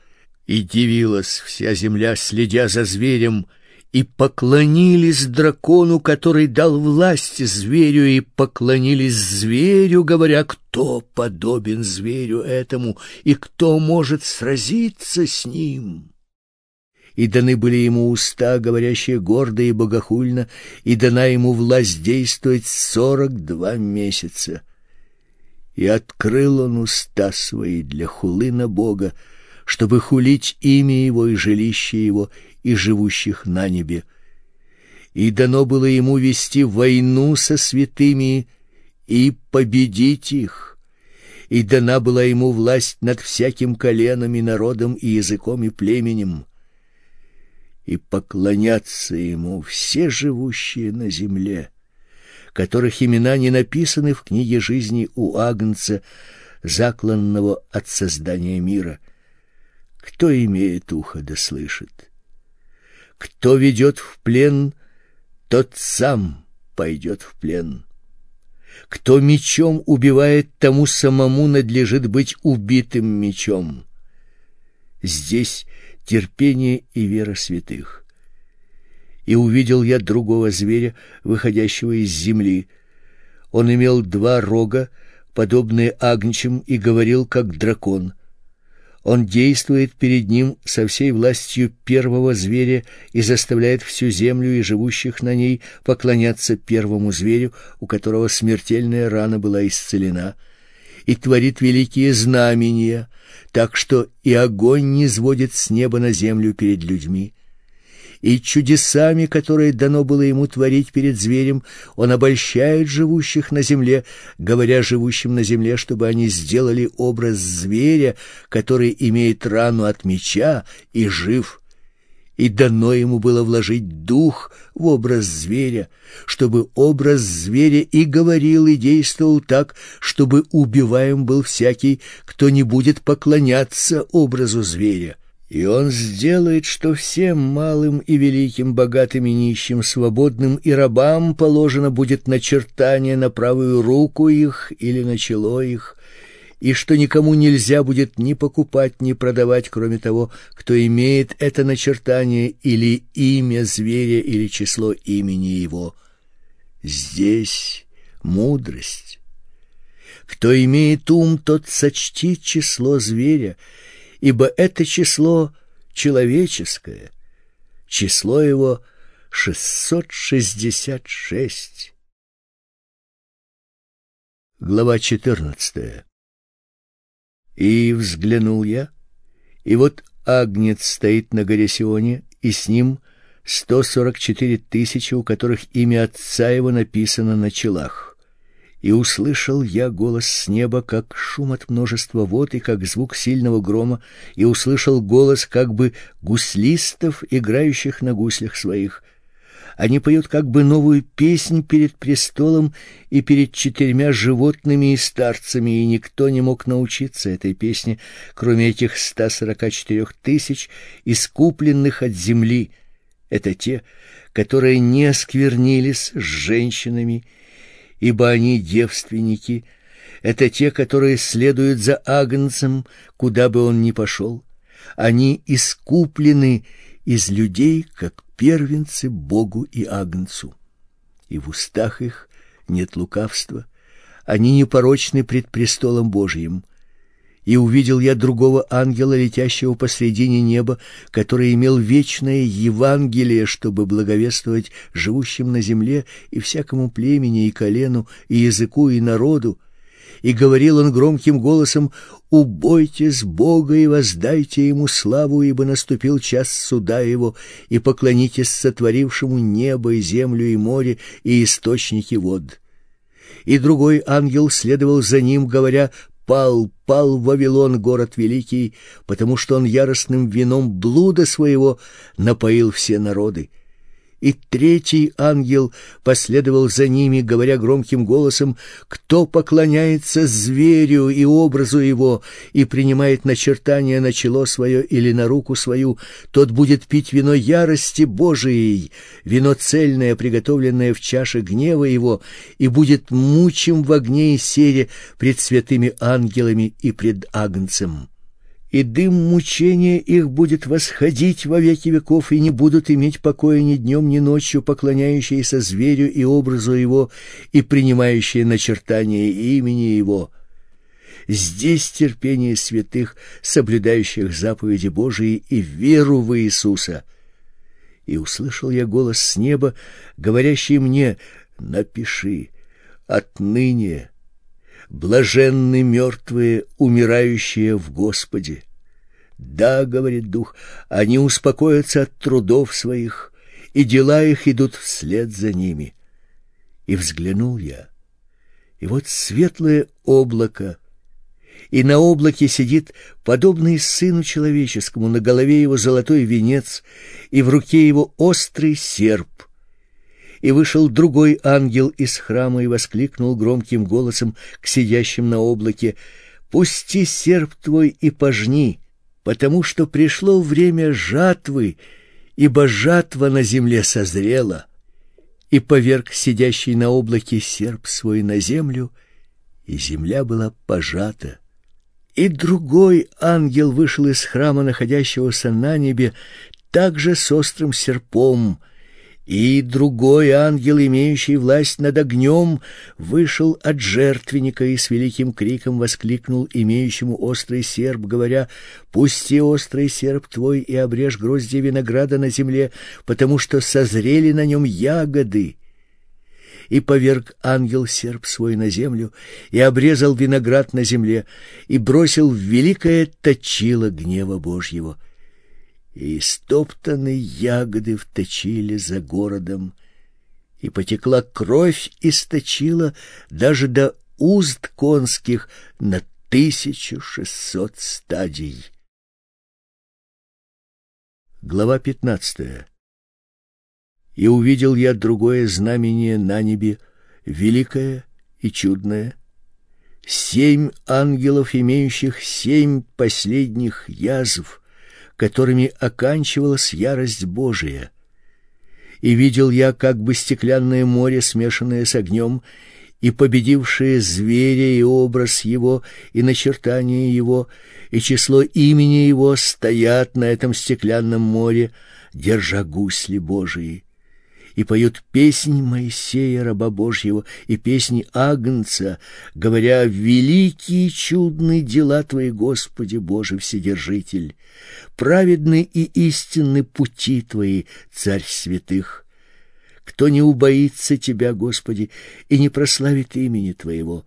И дивилась вся земля, следя за зверем, и поклонились дракону, который дал власть зверю, и поклонились зверю, говоря: кто подобен зверю этому, и кто может сразиться с ним? И даны были ему уста, говорящие гордо и богохульно, и дана ему власть действовать сорок два месяца. И открыл он уста свои для хулы на Бога, чтобы хулить имя его и жилище его и живущих на небе. И дано было ему вести войну со святыми и победить их. И дана была ему власть над всяким коленом и народом и языком и племенем. И поклонятся ему все живущие на земле, которых имена не написаны в книге жизни у Агнца, закланного от создания мира. Кто имеет ухо, да слышит. Кто ведет в плен, тот сам пойдет в плен. Кто мечом убивает, тому самому надлежит быть убитым мечом. Здесь терпение и вера святых. И увидел я другого зверя, выходящего из земли. Он имел два рога, подобный агнчам, и говорил как дракон. Он действует перед ним со всей властью первого зверя и заставляет всю землю и живущих на ней поклоняться первому зверю, у которого смертельная рана была исцелена, и творит великие знамения, так что и огонь низводит с неба на землю перед людьми. И чудесами, которые дано было ему творить перед зверем, он обольщает живущих на земле, говоря живущим на земле, чтобы они сделали образ зверя, который имеет рану от меча и жив. И дано ему было вложить дух в образ зверя, чтобы образ зверя и говорил, и действовал так, чтобы убиваем был всякий, кто не будет поклоняться образу зверя. И он сделает, что всем малым и великим, богатым и нищим, свободным и рабам положено будет начертание на правую руку их или на чело их, и что никому нельзя будет ни покупать, ни продавать, кроме того, кто имеет это начертание или имя зверя, или число имени его. Здесь мудрость. Кто имеет ум, тот сочтит число зверя, ибо это число человеческое, число его шестьсот шестьдесят шесть. Глава четырнадцатая. И взглянул я, и вот агнец стоит на горе Сионе, и с ним сто сорок четыре тысячи, у которых имя Отца его написано на челах. И услышал я голос с неба, как шум от множества вод и как звук сильного грома, и услышал голос как бы гуслистов, играющих на гуслях своих. Они поют как бы новую песнь перед престолом и перед четырьмя животными и старцами, и никто не мог научиться этой песне, кроме этих ста сорока четырех тысяч, искупленных от земли. Это те, которые не осквернились с женщинами, ибо они девственники, это те, которые следуют за агнцем, куда бы он ни пошел. Они искуплены из людей, как первенцы Богу и агнцу. И в устах их нет лукавства, они непорочны пред престолом Божиим. И увидел я другого ангела, летящего посредине неба, который имел вечное Евангелие, чтобы благовествовать живущим на земле и всякому племени, и колену, и языку, и народу. И говорил он громким голосом: «Убойтесь Бога и воздайте Ему славу, ибо наступил час суда Его, и поклонитесь сотворившему небо и землю и море и источники вод». И другой ангел следовал за ним, говоря: «Пал, пал Вавилон, город великий, потому что он яростным вином блуда своего напоил все народы». И третий ангел последовал за ними, говоря громким голосом: «Кто поклоняется зверю и образу его и принимает начертание на чело свое или на руку свою, тот будет пить вино ярости Божией, вино цельное, приготовленное в чаше гнева его, и будет мучим в огне и сере пред святыми ангелами и пред агнцем. И дым мучения их будет восходить во веки веков, и не будут иметь покоя ни днем, ни ночью поклоняющиеся зверю и образу его, и принимающие начертание имени его. Здесь терпение святых, соблюдающих заповеди Божии и веру в Иисуса». И услышал я голос с неба, говорящий мне: «Напиши: отныне блаженны мертвые, умирающие в Господе. Да, — говорит Дух, — они успокоятся от трудов своих, и дела их идут вслед за ними». И взглянул я, и вот светлое облако, и на облаке сидит подобный Сыну Человеческому, на голове его золотой венец, и в руке его острый серп. И вышел другой ангел из храма и воскликнул громким голосом к сидящим на облаке: «Пусти серп твой и пожни, потому что пришло время жатвы, ибо жатва на земле созрела». И поверг сидящий на облаке серп свой на землю, и земля была пожата. И другой ангел вышел из храма, находящегося на небе, также с острым серпом, И другой ангел, имеющий власть над огнем, вышел от жертвенника и с великим криком воскликнул имеющему острый серп, говоря: «Пусти острый серп твой и обрежь гроздья винограда на земле, потому что созрели на нем ягоды». И поверг ангел серп свой на землю, и обрезал виноград на земле, и бросил в великое точило гнева Божьего. И стоптаны ягоды вточили за городом, и потекла кровь из точила даже до уст конских на тысячу шестьсот стадий. Глава пятнадцатая. И увидел я другое знамение на небе, великое и чудное: семь ангелов, имеющих семь последних язв, которыми оканчивалась ярость Божия. И видел я как бы стеклянное море, смешанное с огнем, и победившие зверя и образ его, и начертание его, и число имени его стоят на этом стеклянном море, держа гусли Божии, и поют песни Моисея, раба Божьего, и песни Агнца, говоря: «Великие и чудные дела Твои, Господи Боже Вседержитель! Праведны и истинны пути Твои, Царь святых! Кто не убоится Тебя, Господи, и не прославит имени Твоего?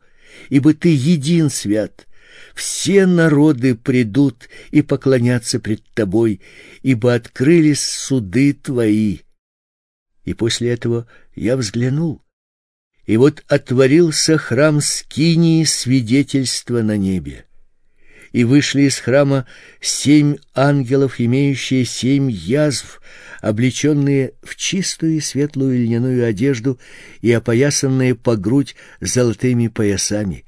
Ибо Ты един свят, все народы придут и поклонятся пред Тобой, ибо открылись суды Твои». И после этого я взглянул, и вот отворился храм скинии свидетельства на небе, и вышли из храма семь ангелов, имеющие семь язв, облеченные в чистую и светлую льняную одежду и опоясанные по грудь золотыми поясами.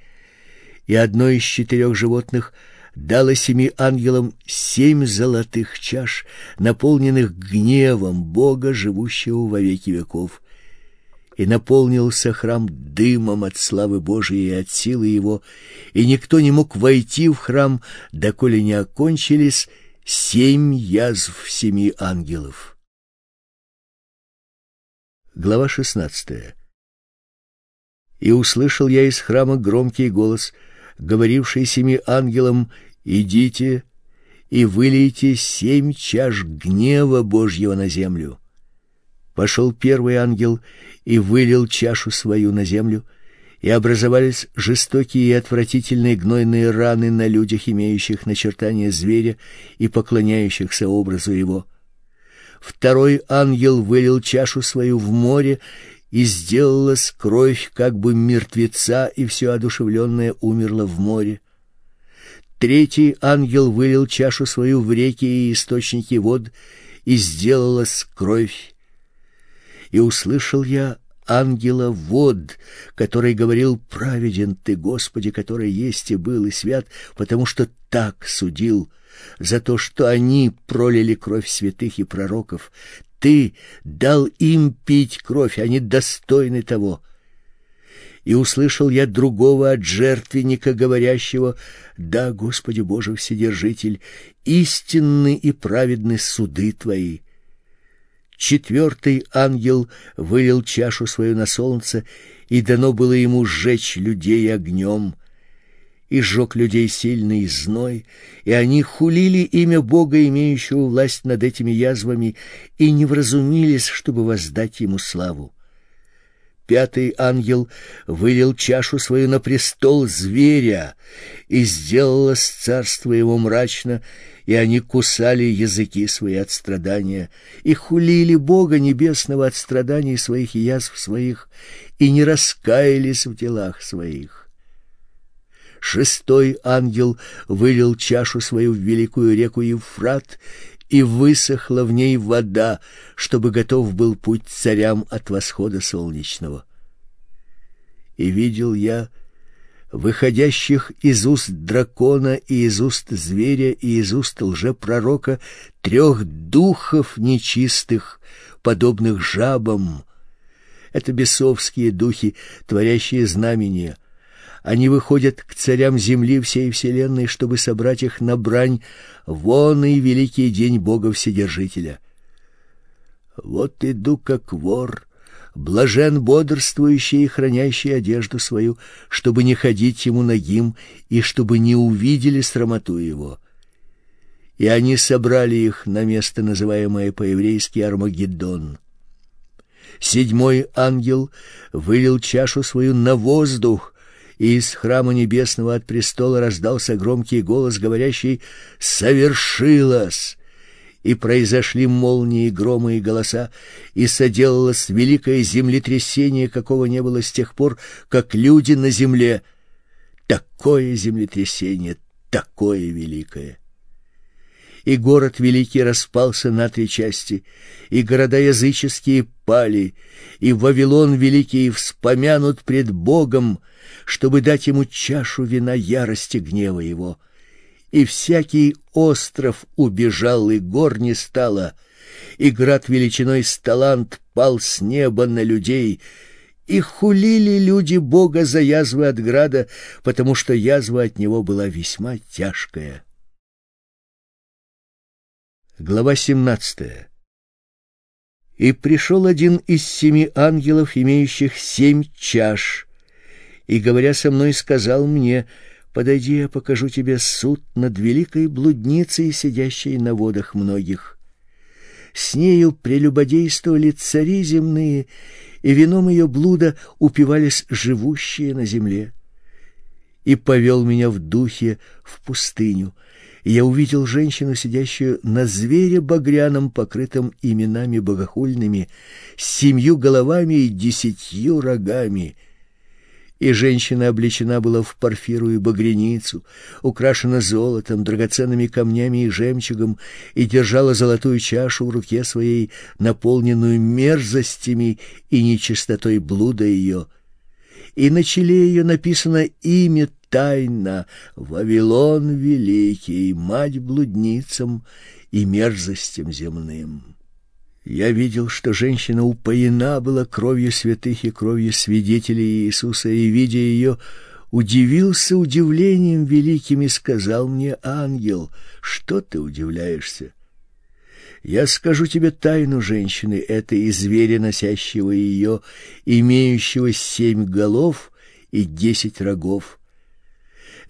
И одно из четырех животных дало семи ангелам семь золотых чаш, наполненных гневом Бога, живущего во веки веков. И наполнился храм дымом от славы Божией и от силы Его, и никто не мог войти в храм, доколе не окончились семь язв семи ангелов. Глава шестнадцатая. И услышал я из храма громкий голос, говоривший семи ангелам: «Идите и вылейте семь чаш гнева Божьего на землю». Пошел первый ангел и вылил чашу свою на землю, и образовались жестокие и отвратительные гнойные раны на людях, имеющих начертание зверя и поклоняющихся образу его. Второй ангел вылил чашу свою в море, и сделалась кровь как бы мертвеца, и все одушевленное умерло в море. Третий ангел вылил чашу свою в реки и источники вод, и сделалась кровь. И услышал я ангела вод, который говорил: «Праведен ты, Господи, который есть и был и свят, потому что так судил, за то, что они пролили кровь святых и пророков. Ты дал им пить кровь, они достойны того». И услышал я другого от жертвенника, говорящего: «Да, Господи Боже Вседержитель, истинны и праведны суды Твои». Четвертый ангел вылил чашу свою на солнце, и дано было ему сжечь людей огнем. И сжег людей сильный зной, и они хулили имя Бога, имеющего власть над этими язвами, и не вразумились, чтобы воздать ему славу. Пятый ангел вылил чашу свою на престол зверя, и сделалось царство его мрачно, и они кусали языки свои от страдания, и хулили Бога Небесного от страданий своих и язв своих, и не раскаялись в делах своих. Шестой ангел вылил чашу свою в великую реку Евфрат, и высохла в ней вода, чтобы готов был путь царям от восхода солнечного. И видел я выходящих из уст дракона и из уст зверя и из уст лжепророка трех духов нечистых, подобных жабам. Это бесовские духи, творящие знамения. Они выходят к царям земли всей вселенной, чтобы собрать их на брань. Вон и великий день Бога Вседержителя. Вот иду, как вор, блажен бодрствующий и хранящий одежду свою, чтобы не ходить ему нагим, и чтобы не увидели срамоту его. И они собрали их на место, называемое по-еврейски Армагеддон. Седьмой ангел вылил чашу свою на воздух, и из храма небесного от престола раздался громкий голос, говорящий «Совершилось!» И произошли молнии, громы и голоса, и соделалось великое землетрясение, какого не было с тех пор, как люди на земле. Такое землетрясение, такое великое! И город великий распался на три части, и города языческие пали, и Вавилон великий вспомянут пред Богом, чтобы дать ему чашу вина ярости гнева его. И всякий остров убежал, и гор не стало, и град величиной с талант пал с неба на людей, и хулили люди Бога за язвы от града, потому что язва от него была весьма тяжкая. Глава семнадцатая. «И пришел один из семи ангелов, имеющих семь чаш, и, говоря со мной, сказал мне: подойди, я покажу тебе суд над великой блудницей, сидящей на водах многих. С нею прелюбодействовали цари земные, и вином ее блуда упивались живущие на земле. И повел меня в духе в пустыню. И я увидел женщину, сидящую на звере багряном, покрытом именами богохульными, с семью головами и десятью рогами. И женщина облечена была в порфиру и багряницу, украшена золотом, драгоценными камнями и жемчугом, и держала золотую чашу в руке своей, наполненную мерзостями и нечистотой блуда ее. И на челе ее написано имя тайна: Вавилон великий, мать блудницам и мерзостям земным. Я видел, что женщина упоена была кровью святых и кровью свидетелей Иисуса, и, видя ее, удивился удивлением великим, и сказал мне ангел: что ты удивляешься? Я скажу тебе тайну женщины этой и зверя, носящего ее, имеющего семь голов и десять рогов.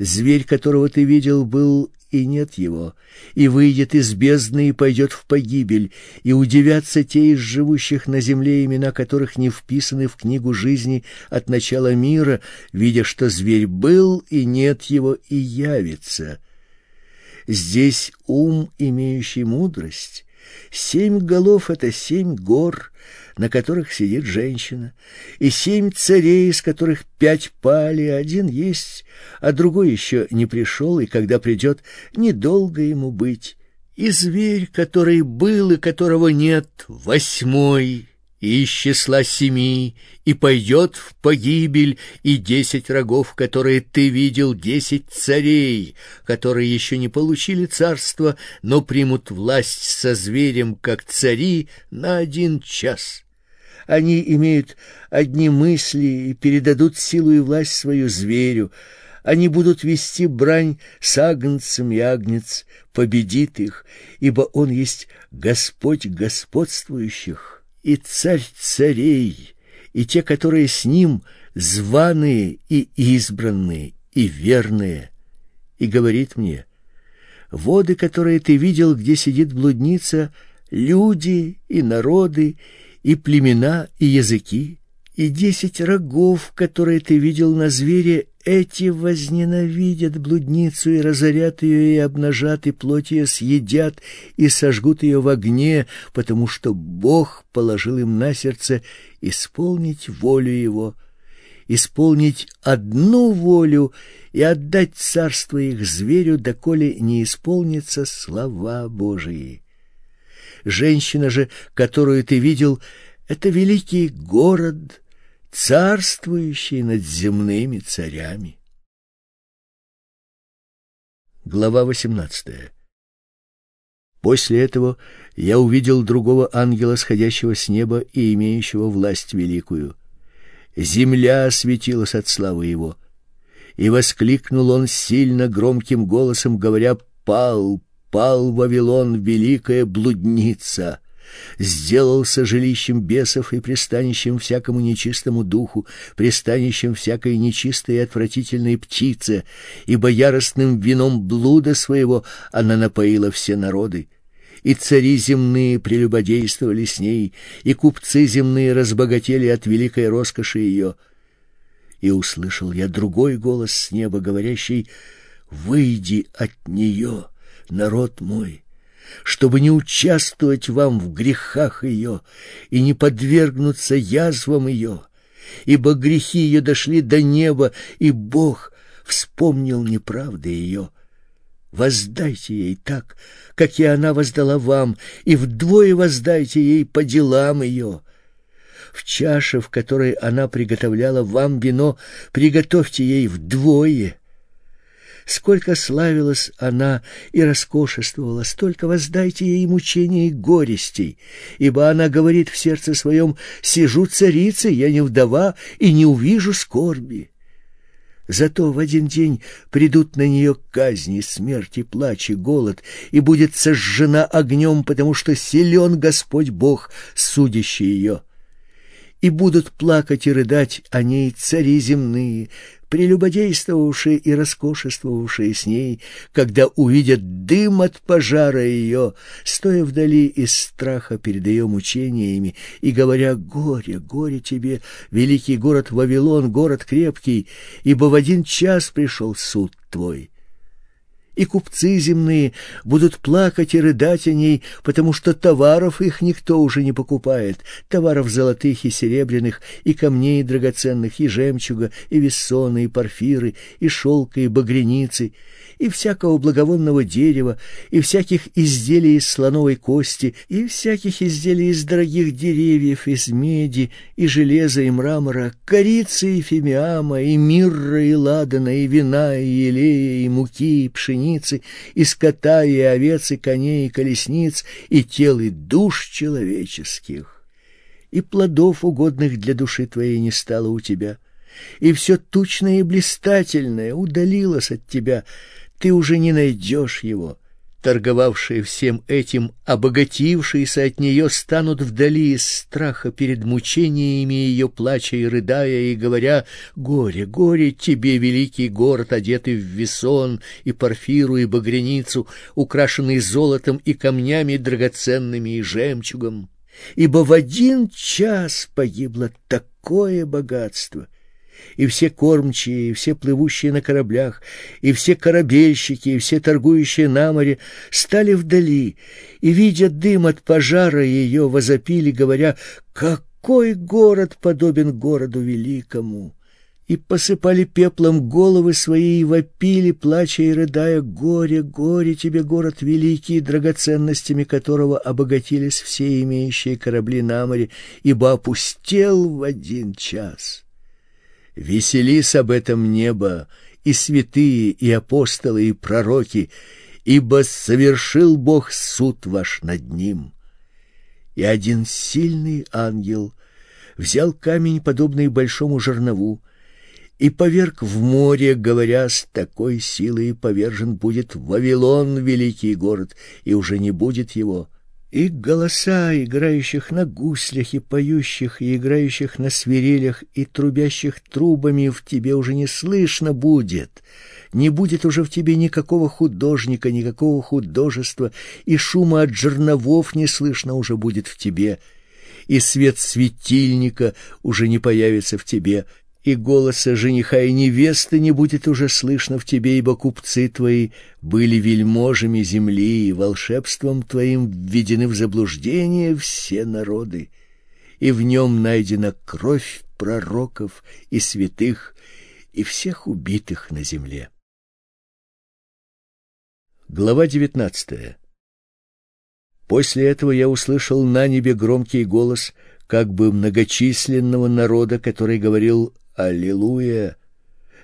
Зверь, которого ты видел, был, и нет его, и выйдет из бездны и пойдет в погибель, и удивятся те из живущих на земле, имена которых не вписаны в книгу жизни от начала мира, видя, что зверь был, и нет его, и явится. Здесь ум, имеющий мудрость. Семь голов — это семь гор, на которых сидит женщина, и семь царей, из которых пять пали, один есть, а другой еще не пришел, и когда придет, недолго ему быть. И зверь, который был и которого нет, восьмой, и из числа семи, и пойдет в погибель, и десять рогов, которые ты видел, десять царей, которые еще не получили царство, но примут власть со зверем, как цари, на один час. Они имеют одни мысли и передадут силу и власть свою зверю. Они будут вести брань с агнцем, и агнец победит их, ибо он есть Господь господствующих. И царь царей, и те, которые с ним, званые и избранные, и верные. И говорит мне: воды, которые ты видел, где сидит блудница, люди и народы, и племена, и языки, и десять рогов, которые ты видел на звере, эти возненавидят блудницу и разорят ее, и обнажат, и плоть ее съедят, и сожгут ее в огне, потому что Бог положил им на сердце исполнить волю его, исполнить одну волю и отдать царство их зверю, доколе не исполнятся слова Божии. Женщина же, которую ты видел, — это великий город, царствующий над земными царями. Глава восемнадцатая. После этого я увидел другого ангела, сходящего с неба и имеющего власть великую. Земля осветилась от славы его. И воскликнул он сильно громким голосом, говоря: «Пал, пал Вавилон, великая блудница! сделался жилищем бесов и пристанищем всякому нечистому духу, пристанищем всякой нечистой и отвратительной птице, ибо яростным вином блуда своего она напоила все народы. И цари земные прелюбодействовали с ней, и купцы земные разбогатели от великой роскоши ее. И услышал я другой голос с неба, говорящий: «Выйди от нее, народ мой, чтобы не участвовать вам в грехах ее и не подвергнуться язвам ее, ибо грехи ее дошли до неба, и Бог вспомнил неправды ее. Воздайте ей так, как и она воздала вам, и вдвое воздайте ей по делам ее. В чаше, в которой она приготовляла вам вино, приготовьте ей вдвое. Сколько славилась она и роскошествовала, столько воздайте ей мучений и горестей, ибо она говорит в сердце своем: сижу царицей, я не вдова и не увижу скорби. Зато в один день придут на нее казни, смерти, плач и голод, и будет сожжена огнем, потому что силен Господь Бог, судящий ее. И будут плакать и рыдать о ней цари земные, прелюбодействовавшие и роскошествовавшие с ней, когда увидят дым от пожара ее, стоя вдали из страха перед ее мучениями и говоря: горе, горе тебе, великий город Вавилон, город крепкий, ибо в один час пришел суд твой. И купцы земные будут плакать и рыдать о ней, потому что товаров их никто уже не покупает, товаров золотых и серебряных, и камней драгоценных, и жемчуга, и вессона, и порфиры, и шелка, и багряницы, и всякого благовонного дерева, и всяких изделий из слоновой кости, и всяких изделий из дорогих деревьев, из меди, и железа, и мрамора, корицы, и фимиама, и мирра, и ладана, и вина, и елея, и муки, и пшеницы, и скота, и овец, и коней, и колесниц, и тел, и душ человеческих. И плодов угодных для души твоей не стало у тебя, и все тучное и блистательное удалилось от тебя, ты уже не найдешь его. Торговавшие всем этим, обогатившиеся от нее, станут вдали из страха перед мучениями ее, плача и рыдая, и говоря: горе, горе тебе, великий город, одетый в весон и порфиру и багряницу, украшенный золотом и камнями драгоценными и жемчугом, ибо в один час погибло такое богатство». И все кормчие, и все плывущие на кораблях, и все корабельщики, и все торгующие на море стали вдали, и, видя дым от пожара ее, возопили, говоря: «Какой город подобен городу великому!» И посыпали пеплом головы свои, и вопили, плача и рыдая: «Горе, горе тебе, город великий, драгоценностями которого обогатились все имеющие корабли на море, ибо опустел в один час». Веселись об этом небо, и святые, и апостолы, и пророки, ибо совершил Бог суд ваш над ним. И один сильный ангел взял камень, подобный большому жернову, и поверг в море, говоря: с такой силой повержен будет Вавилон, великий город, и уже не будет его. И голоса играющих на гуслях, и поющих, и играющих на свирелях, и трубящих трубами в тебе уже не слышно будет. Не будет уже в тебе никакого художника, никакого художества, и шума от жерновов не слышно уже будет в тебе, и свет светильника уже не появится в тебе, и голоса жениха и невесты не будет уже слышно в тебе, ибо купцы твои были вельможами земли, и волшебством твоим введены в заблуждение все народы, и в нем найдена кровь пророков и святых, и всех убитых на земле». Глава девятнадцатая. После этого я услышал на небе громкий голос как бы многочисленного народа, который говорил: «Аллилуйя!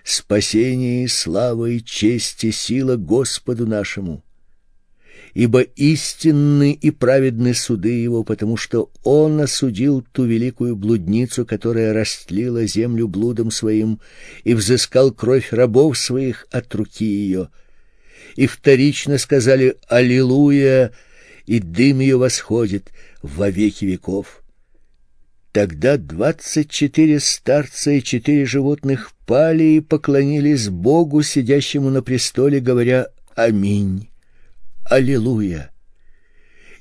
Спасение, слава и честь и сила Господу нашему! Ибо истинны и праведны суды Его, потому что Он осудил ту великую блудницу, которая растлила землю блудом своим, и взыскал кровь рабов своих от руки ее». И вторично сказали: «Аллилуйя!» и дым ее восходит во веки веков. Тогда двадцать четыре старца и четыре животных пали и поклонились Богу, сидящему на престоле, говоря: «Аминь! Аллилуйя!»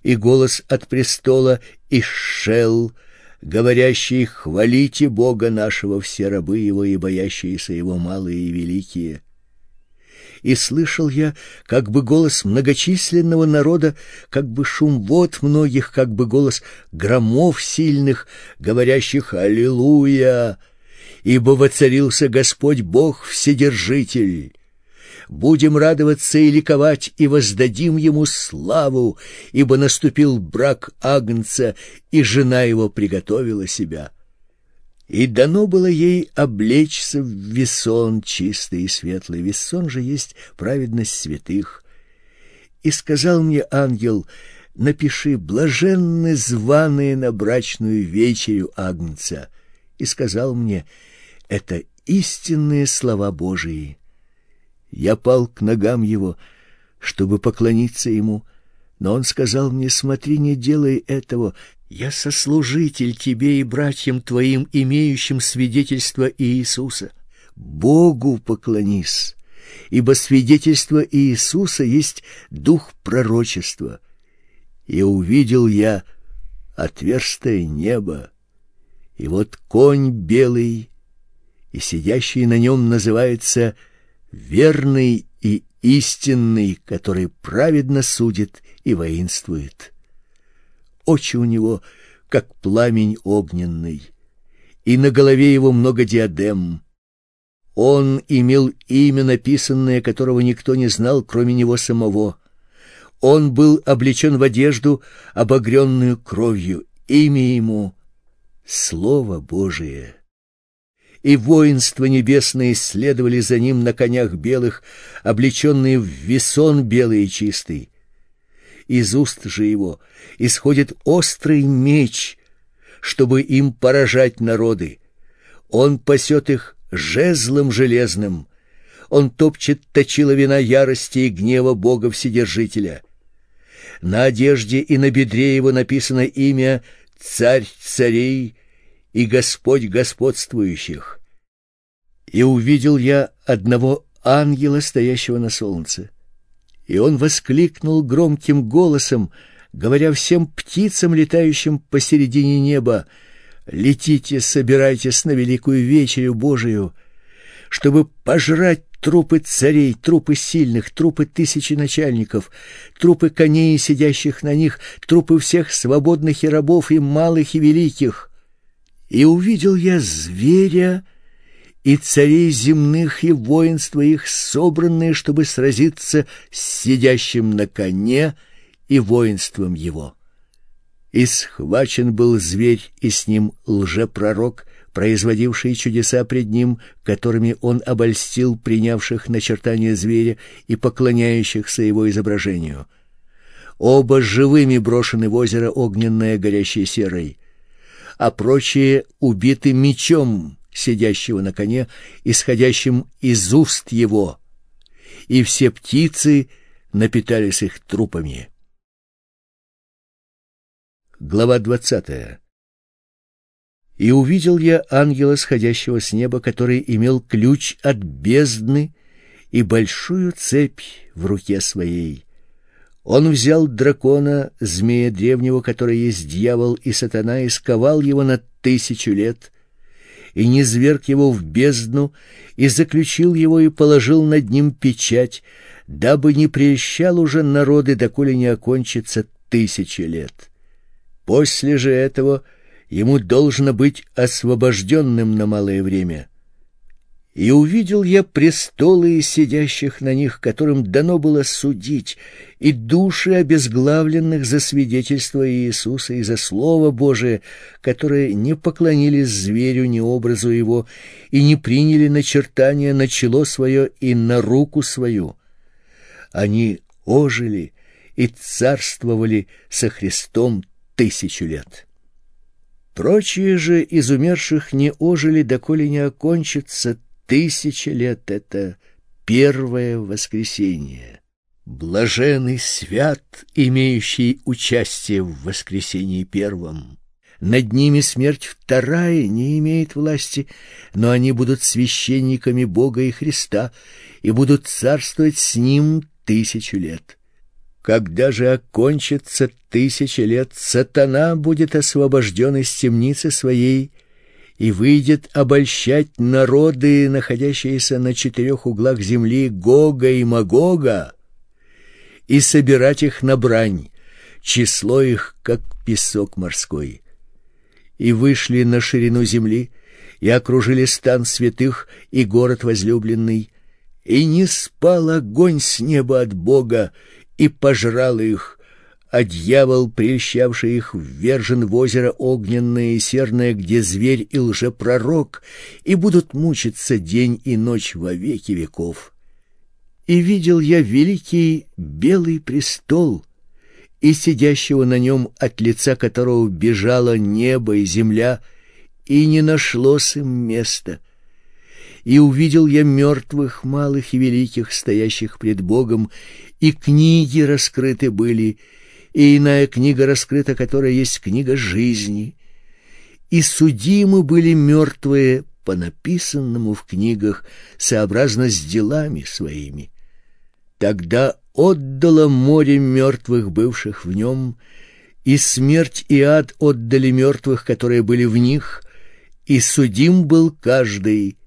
И голос от престола исшел, говорящий: «Хвалите Бога нашего, все рабы Его и боящиеся Его малые и великие». И слышал я, как бы голос многочисленного народа, как бы шум вод многих, как бы голос громов сильных, говорящих: «Аллилуйя! Ибо воцарился Господь Бог Вседержитель! Будем радоваться и ликовать, и воздадим Ему славу, ибо наступил брак Агнца, и жена Его приготовила себя». И дано было ей облечься в весон чистый и светлый. Весон же есть праведность святых. И сказал мне ангел: «Напиши: блаженны званые на брачную вечерю Агнца». И сказал мне: «Это истинные слова Божии». Я пал к ногам его, чтобы поклониться ему, но он сказал мне: «Смотри, не делай этого. Я сослужитель тебе и братьям твоим, имеющим свидетельство Иисуса. Богу поклонись, ибо свидетельство Иисуса есть дух пророчества». И увидел я отверстое небо, и вот конь белый, и сидящий на нем называется «Верный и истинный, который праведно судит и воинствует». Очи у него, как пламень огненный, и на голове его много диадем. Он имел имя написанное, которого никто не знал, кроме него самого. Он был облечен в одежду, обогренную кровью. Имя ему — Слово Божие. И воинства небесные следовали за ним на конях белых, облеченные в весон белый и чистый. Из уст же его исходит острый меч, чтобы им поражать народы. Он пасет их жезлом железным. Он топчет точила вина ярости и гнева Бога Вседержителя. На одежде и на бедре его написано имя «Царь царей» и «Господь господствующих». И увидел я одного ангела, стоящего на солнце. И он воскликнул громким голосом, говоря всем птицам, летающим посередине неба: «Летите, собирайтесь на великую вечерю Божию, чтобы пожрать трупы царей, трупы сильных, трупы тысячи начальников, трупы коней и сидящих на них, трупы всех свободных и рабов, и малых, и великих». И увидел я зверя и царей земных, и воинства их, собранные, чтобы сразиться с сидящим на коне и воинством его. И схвачен был зверь, и с ним лжепророк, производивший чудеса пред ним, которыми он обольстил принявших начертание зверя и поклоняющихся его изображению. Оба живыми брошены в озеро огненное, горящее серой, а прочие убиты мечом сидящего на коне, исходящим из уст его, и все птицы напитались их трупами. Глава двадцатая. «И увидел я ангела, сходящего с неба, который имел ключ от бездны и большую цепь в руке своей. Он взял дракона, змея древнего, который есть дьявол и сатана, и сковал его на тысячу лет, и низверг его в бездну, и заключил его, и положил над ним печать, дабы не прельщал уже народы, доколе не окончится тысячи лет. После же этого ему должно быть освобожденным на малое время. И увидел я престолы и сидящих на них, которым дано было судить, и души обезглавленных за свидетельство Иисуса и за Слово Божие, которые не поклонились зверю, ни образу его, и не приняли начертания на чело свое и на руку свою. Они ожили и царствовали со Христом тысячу лет. Прочие же из умерших не ожили, доколе не окончится тысяча лет. Это первое воскресение. Блаженный свят, имеющий участие в воскресении первом. Над ними смерть вторая не имеет власти, но они будут священниками Бога и Христа и будут царствовать с Ним тысячу лет. Когда же окончится тысяча лет, сатана будет освобожден из темницы своей и выйдет обольщать народы, находящиеся на четырех углах земли, Гога и Магога, и собирать их на брань, число их, как песок морской. И вышли на ширину земли, и окружили стан святых и город возлюбленный, и не спал огонь с неба от Бога, и пожрал их, а дьявол, прельщавший их, ввержен в озеро огненное и серное, где зверь и лжепророк, и будут мучиться день и ночь во веки веков. И видел я великий белый престол, и сидящего на нем, от лица которого бежало небо и земля, и не нашлось им места. И увидел я мертвых, малых и великих, стоящих пред Богом, и книги раскрыты были, и иная книга раскрыта, которая есть книга жизни. И судимы были мертвые по написанному в книгах, сообразно с делами своими. Тогда отдало море мертвых, бывших в нем, и смерть и ад отдали мертвых, которые были в них, и судим был каждый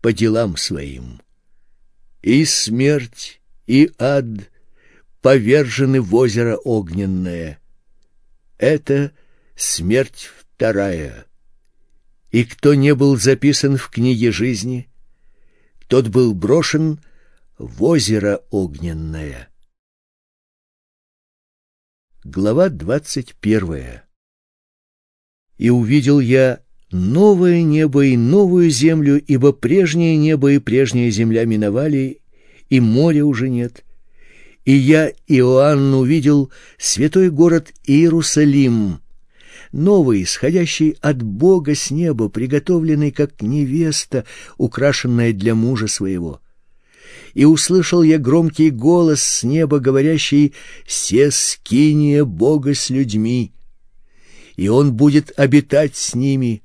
по делам своим. И смерть, и ад повержены в озеро огненное. Это смерть вторая. И кто не был записан в книге жизни, тот был брошен в озеро огненное. Глава двадцать первая. И увидел я новое небо и новую землю, ибо прежнее небо и прежняя земля миновали, и моря уже нет. И я, Иоанн, увидел святой город Иерусалим, новый, исходящий от Бога с неба, приготовленный как невеста, украшенная для мужа своего. И услышал я громкий голос с неба, говорящий: «Се скиния Бога с людьми, и Он будет обитать с ними,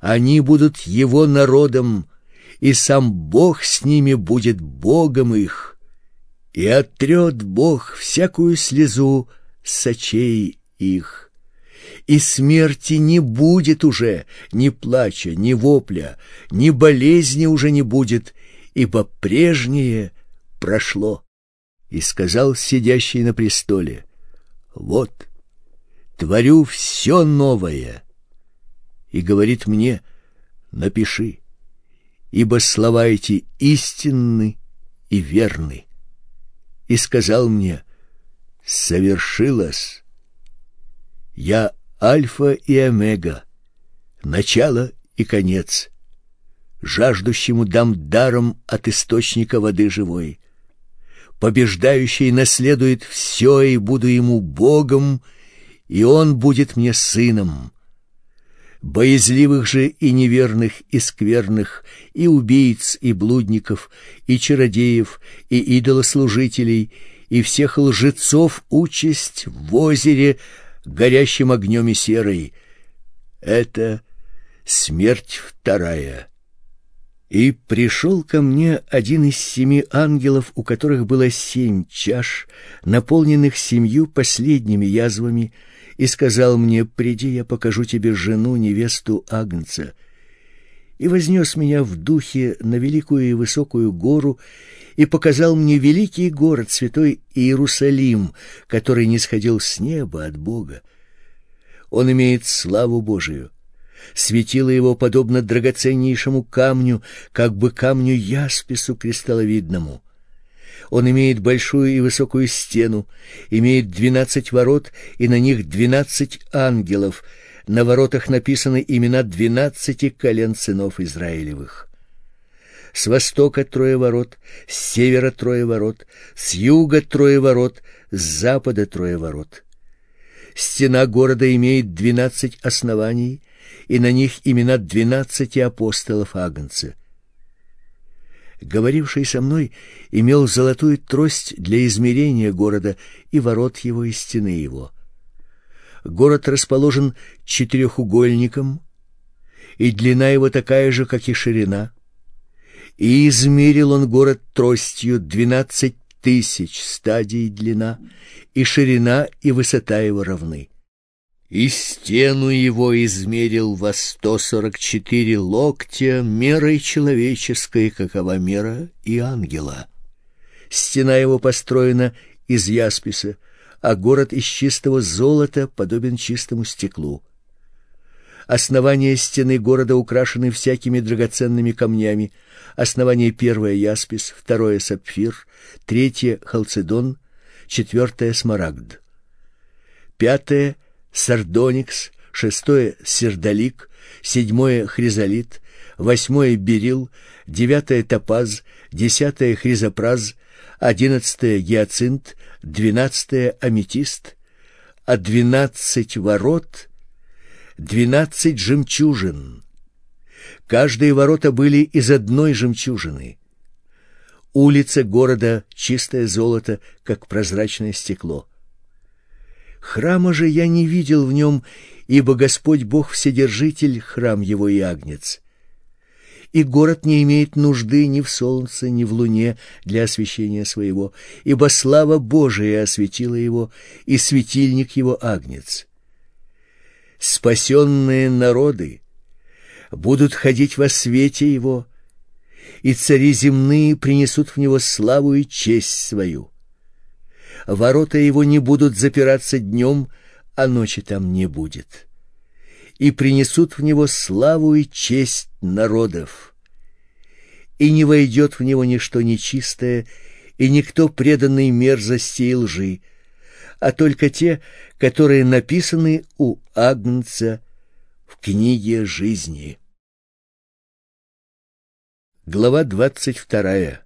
они будут Его народом, и сам Бог с ними будет Богом их, и отрет Бог всякую слезу с очей их». И смерти не будет уже, ни плача, ни вопля, ни болезни уже не будет, ибо прежнее прошло. И сказал сидящий на престоле: «Вот, творю все новое». И говорит мне: «Напиши, ибо слова эти истинны и верны». И сказал мне: «Совершилось». Я Альфа и Омега, начало и конец. Жаждущему дам даром от источника воды живой. Побеждающий наследует все, и буду ему Богом, и он будет мне сыном. Боязливых же и неверных, и скверных, и убийц, и блудников, и чародеев, и идолослужителей, и всех лжецов участь в озере, горящим огнем и серой. Это смерть вторая». И пришел ко мне один из семи ангелов, у которых было семь чаш, наполненных семью последними язвами, и сказал мне: «Приди, я покажу тебе жену, невесту Агнца». И вознес меня в духе на великую и высокую гору, и показал мне великий город, святой Иерусалим, который нисходил с неба от Бога. Он имеет славу Божию. Светило его подобно драгоценнейшему камню, как бы камню яспису кристалловидному. Он имеет большую и высокую стену, имеет двенадцать ворот, и на них двенадцать ангелов. На воротах написаны имена двенадцати колен сынов Израилевых. С востока трое ворот, с севера трое ворот, с юга трое ворот, с запада трое ворот. Стена города имеет двенадцать оснований, и на них имена двенадцати апостолов Агнца. говоривший со мной, имел золотую трость для измерения города и ворот его и стены его. Город расположен четырехугольником, и длина его такая же, как и ширина. И измерил он город тростью двенадцать тысяч стадий длина, и ширина и высота его равны. И стену его измерил во сто сорок четыре локтя мерой человеческой, какова мера и ангела. Стена его построена из ясписа, а город из чистого золота подобен чистому стеклу. Основания стены города украшены всякими драгоценными камнями. Основание первое — яспис, второе — сапфир, третье — халцедон, четвертое — смарагд, пятое — сардоникс, шестое — сердолик, седьмое — хризолит, восьмое — берил, девятое — топаз, десятое — хризопраз, одиннадцатое — гиацинт, двенадцатое — аметист, а двенадцать ворот — двенадцать жемчужин. Каждые ворота были из одной жемчужины. Улица города — чистое золото, как прозрачное стекло. Храма же я не видел в нем, ибо Господь Бог Вседержитель — храм его и Агнец. И город не имеет нужды ни в солнце, ни в луне для освещения своего, ибо слава Божия осветила его, и светильник его — Агнец. Спасенные народы будут ходить во свете его, и цари земные принесут в него славу и честь свою. Ворота его не будут запираться днем, а ночи там не будет. И принесут в него славу и честь народов. И не войдет в него ничто нечистое, и никто преданный мерзости и лжи, а только те, которые написаны у Агнца в книге жизни. Глава двадцать вторая.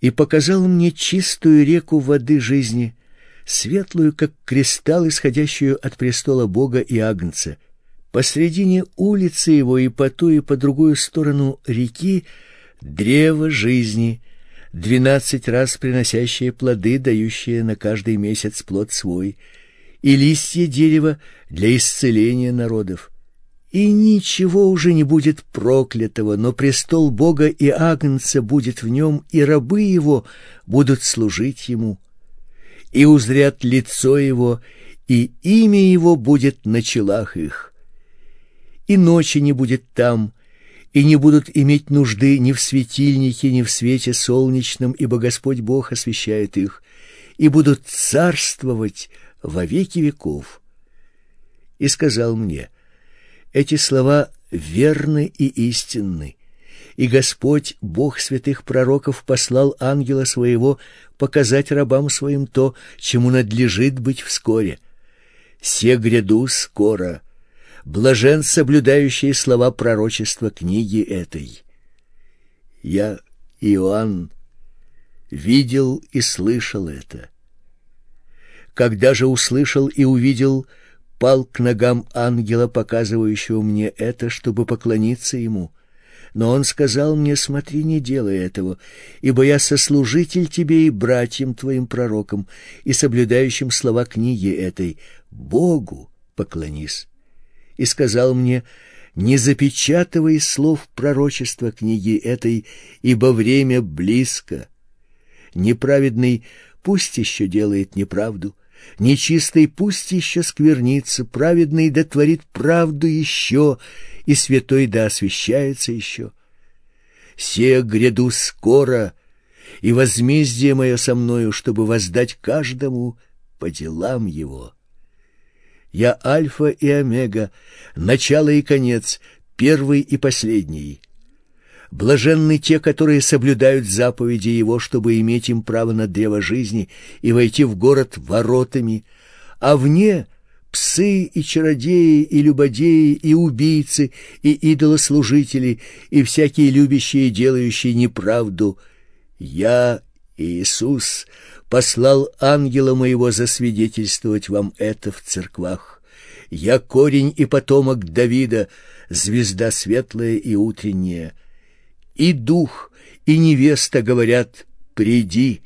«И показал мне чистую реку воды жизни, светлую, как кристалл, исходящую от престола Бога и Агнца. Посредине улицы его и по ту, и по другую сторону реки древо жизни, двенадцать раз приносящие плоды, дающие на каждый месяц плод свой, и листья дерева для исцеления народов. И ничего уже не будет проклятого, но престол Бога и Агнца будет в нем, и рабы его будут служить ему, и узрят лицо его, и имя его будет на челах их. И ночи не будет там, и не будут иметь нужды ни в светильнике, ни в свете солнечном, ибо Господь Бог освещает их, и будут царствовать во веки веков». И сказал мне: «Эти слова верны и истинны, и Господь, Бог святых пророков, послал ангела своего показать рабам своим то, чему надлежит быть вскоре. Се гряду скоро. Блажен соблюдающие слова пророчества книги этой». Я, Иоанн, видел и слышал это. Когда же услышал и увидел, пал к ногам ангела, показывающего мне это, чтобы поклониться ему. Но он сказал мне: «Смотри, не делай этого, ибо я сослужитель тебе и братьям твоим пророкам, и соблюдающим слова книги этой. Богу поклонись». И сказал мне: «Не запечатывай слов пророчества книги этой, ибо время близко. Неправедный пусть еще делает неправду, нечистый пусть еще сквернится, праведный да творит правду еще, и святой да освящается еще. Се гряду скоро, и возмездие мое со мною, чтобы воздать каждому по делам его. Я Альфа и Омега, начало и конец, первый и последний. Блаженны те, которые соблюдают заповеди его, чтобы иметь им право на древо жизни и войти в город воротами, а вне псы и чародеи, и любодеи, и убийцы, и идолослужители, и всякие любящие и делающие неправду. Я, Иисус, послал ангела моего засвидетельствовать вам это в церквах. Я корень и потомок Давида, звезда светлая и утренняя. И дух, и невеста говорят «приди»,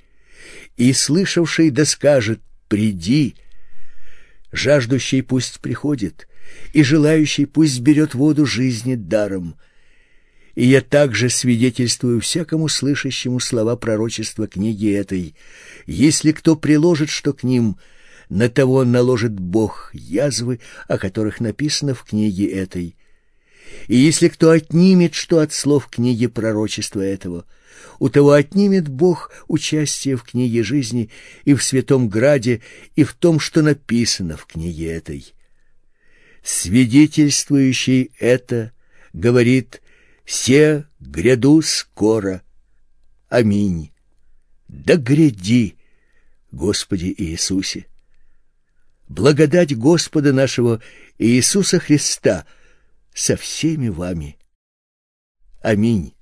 и слышавший да скажет «приди». Жаждущий пусть приходит, и желающий пусть берет воду жизни даром. И я также свидетельствую всякому слышащему слова пророчества книги этой. Если кто приложит что к ним, на того наложит Бог язвы, о которых написано в книге этой. И если кто отнимет что от слов книги пророчества этого, у того отнимет Бог участие в книге жизни и в святом граде, и в том, что написано в книге этой. Свидетельствующий это говорит: «Се, гряду скоро. Аминь». Да гряди, Господи Иисусе! Благодать Господа нашего Иисуса Христа со всеми вами. Аминь.